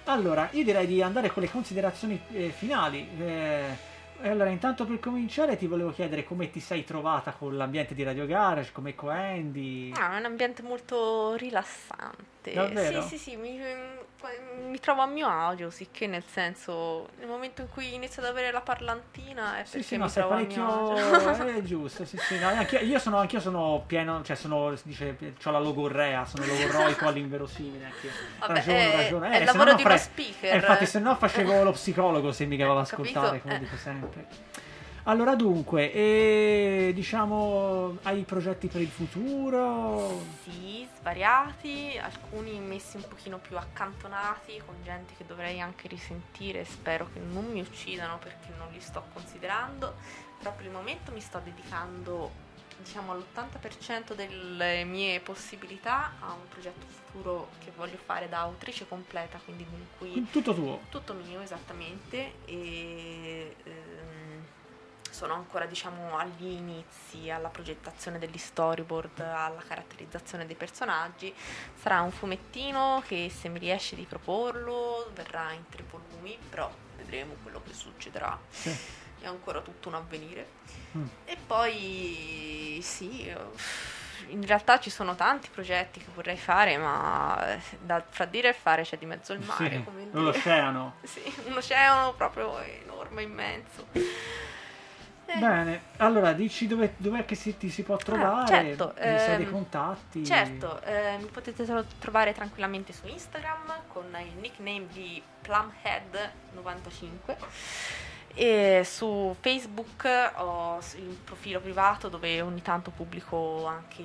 Allora, io direi di andare con le considerazioni eh, finali. Eh, allora, intanto per cominciare ti volevo chiedere come ti sei trovata con l'ambiente di Radio Garage, come Coendi. Ah, è un ambiente molto rilassante. Davvero? Sì, sì, sì, mi, mi trovo a mio agio, sicché nel senso, nel momento in cui inizio ad avere la parlantina è sì, perché sì, no, mi trovo parecchio... a mio agio. È giusto, sì, sì. No, anch'io, io sono, anch'io sono pieno, cioè sono, si dice, ho la logorrea, sono logorroico all'inverosimile. Anch'io. Vabbè, ragione, è, ragione. Eh, è il lavoro no di fare... uno speaker. Eh, infatti, se no facevo lo psicologo se mi cavava eh, ascoltare, capito? Come eh. dico sempre. Allora dunque, e diciamo, hai progetti per il futuro? Sì, svariati, alcuni messi un pochino più accantonati, con gente che dovrei anche risentire, spero che non mi uccidano perché non li sto considerando, però per il momento mi sto dedicando, diciamo, all'ottanta per cento delle mie possibilità a un progetto futuro che voglio fare da autrice completa, quindi in cui... Tutto tuo? Tutto mio, esattamente, e... Ehm, sono ancora, diciamo, agli inizi, alla progettazione degli storyboard, alla caratterizzazione dei personaggi. Sarà un fumettino che, se mi riesce di proporlo, verrà in tre volumi, però vedremo quello che succederà. Sì. È ancora tutto un avvenire. Mm. E poi sì, in realtà ci sono tanti progetti che vorrei fare, ma da, fra dire e fare c'è di mezzo il mare. Sì, come dire. L'oceano. Sì, un oceano proprio enorme, immenso. Eh. Bene, allora dici dove, dov'è che si, ti si può trovare? Ah, certo, ehm, se hai dei contatti? Certo, eh, mi potete trovare tranquillamente su Instagram con il nickname di Plumhead novantacinque, e su Facebook ho il profilo privato dove ogni tanto pubblico anche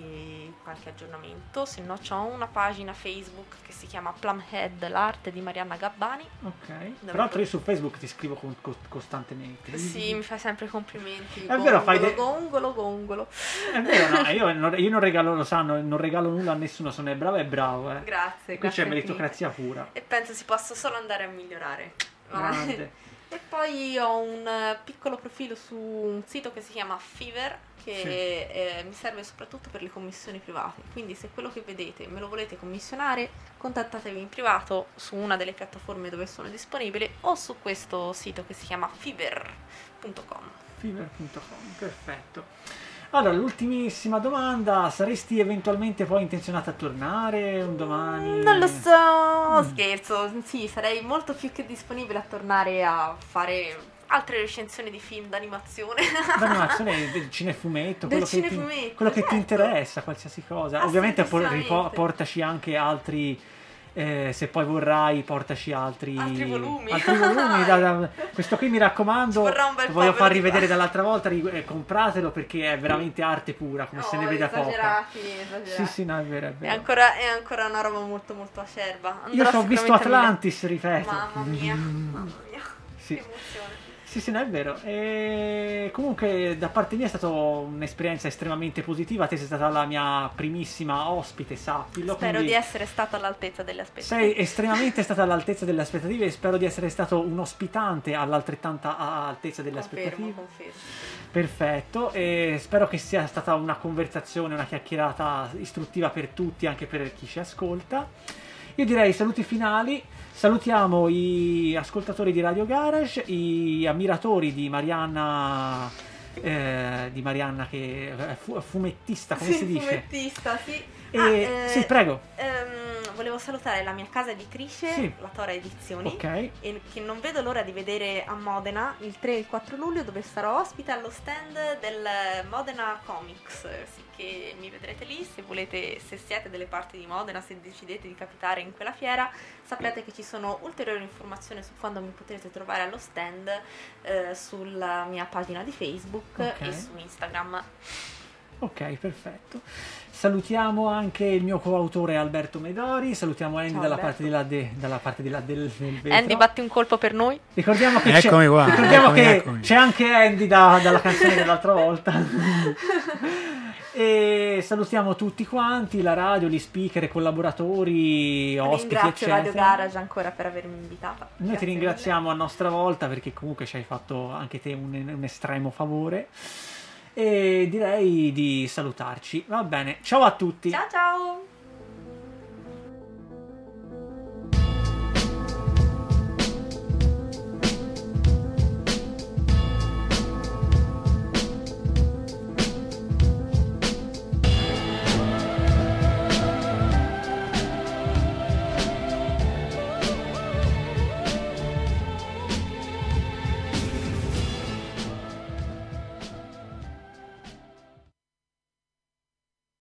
qualche aggiornamento, se no c'ho una pagina Facebook che si chiama Plumhead, l'arte di Marianna Gabbani. Ok, tra l'altro io su Facebook ti scrivo con, con, costantemente. Sì, mi fai sempre complimenti. È vero, fai de... gongolo, gongolo. È vero, no, io, non, io non regalo, lo sanno, non regalo nulla a nessuno, sono bravo e bravo. Eh. Grazie, grazie. Qui c'è meritocrazia pura. E penso si possa solo andare a migliorare. Grande. E poi ho un piccolo profilo su un sito che si chiama Fiverr, che sì. eh, mi serve soprattutto per le commissioni private, quindi se quello che vedete me lo volete commissionare, contattatevi in privato su una delle piattaforme dove sono disponibile o su questo sito che si chiama fiverr punto com. fiverr punto com, perfetto. Allora, l'ultimissima domanda, saresti eventualmente poi intenzionata a tornare un domani? Non lo so, mm. scherzo, sì, sarei molto più che disponibile a tornare a fare altre recensioni di film d'animazione. D'animazione, del cinefumetto, del quello, cinefumetto che ti, quello che certo. ti interessa, qualsiasi cosa. Ovviamente por- portaci anche altri... Eh, se poi vorrai portaci altri altri volumi, altri volumi da, da, questo qui mi raccomando, voglio far rivedere fa. dall'altra volta, eh, compratelo perché è veramente arte pura, come no, se ne vede a poco. Esagerati, esagerati. Sì, sì, no, è vero, è vero. È ancora, è ancora una roba molto molto acerba. Andrò Io ho visto Atlantis, mille... ripeto. Mamma mia, mamma mia. Sì. Che emozione. Sì, sì, no, è vero. E comunque da parte mia è stata un'esperienza estremamente positiva. Te sei stata la mia primissima ospite, sappilo. Spero di essere stata all'altezza delle aspettative. Sei estremamente stata all'altezza delle aspettative e spero di essere stato un ospitante all'altrettanta altezza delle confermo, aspettative. Confermo. Perfetto. E spero che sia stata una conversazione, una chiacchierata istruttiva per tutti, anche per chi ci ascolta. Io direi saluti finali. Salutiamo gli ascoltatori di Radio Garage, gli ammiratori di Marianna, eh, di Marianna che è fu- fumettista, come sì, si dice? Fumettista, sì. E, ah, eh, sì, prego. Ehm, volevo salutare la mia casa editrice, sì. la Tora Edizioni, okay. e che non vedo l'ora di vedere a Modena il tre e il quattro luglio, dove sarò ospite allo stand del Modena Comics, sì, che mi vedrete lì. Se volete, se siete delle parti di Modena, se decidete di capitare in quella fiera, sappiate che ci sono ulteriori informazioni su quando mi potrete trovare allo stand, eh, sulla mia pagina di Facebook okay. e su Instagram. Ok, perfetto. Salutiamo anche il mio coautore Alberto Medori, salutiamo Andy Ciao, dalla, parte di là de, dalla parte di là del, del vetro. Andy, batti un colpo per noi. Ricordiamo che, c'è, qua, ricordiamo eccomi, che eccomi. c'è anche Andy da, dalla canzone dell'altra volta. E salutiamo tutti quanti, la radio, gli speaker, i collaboratori, ospiti, ringrazio eccetera. Radio Garage ancora per avermi invitata. Noi Grazie ti ringraziamo mille. A nostra volta, perché comunque ci hai fatto anche te un, un estremo favore. E direi di salutarci. Va bene, ciao a tutti. Ciao ciao.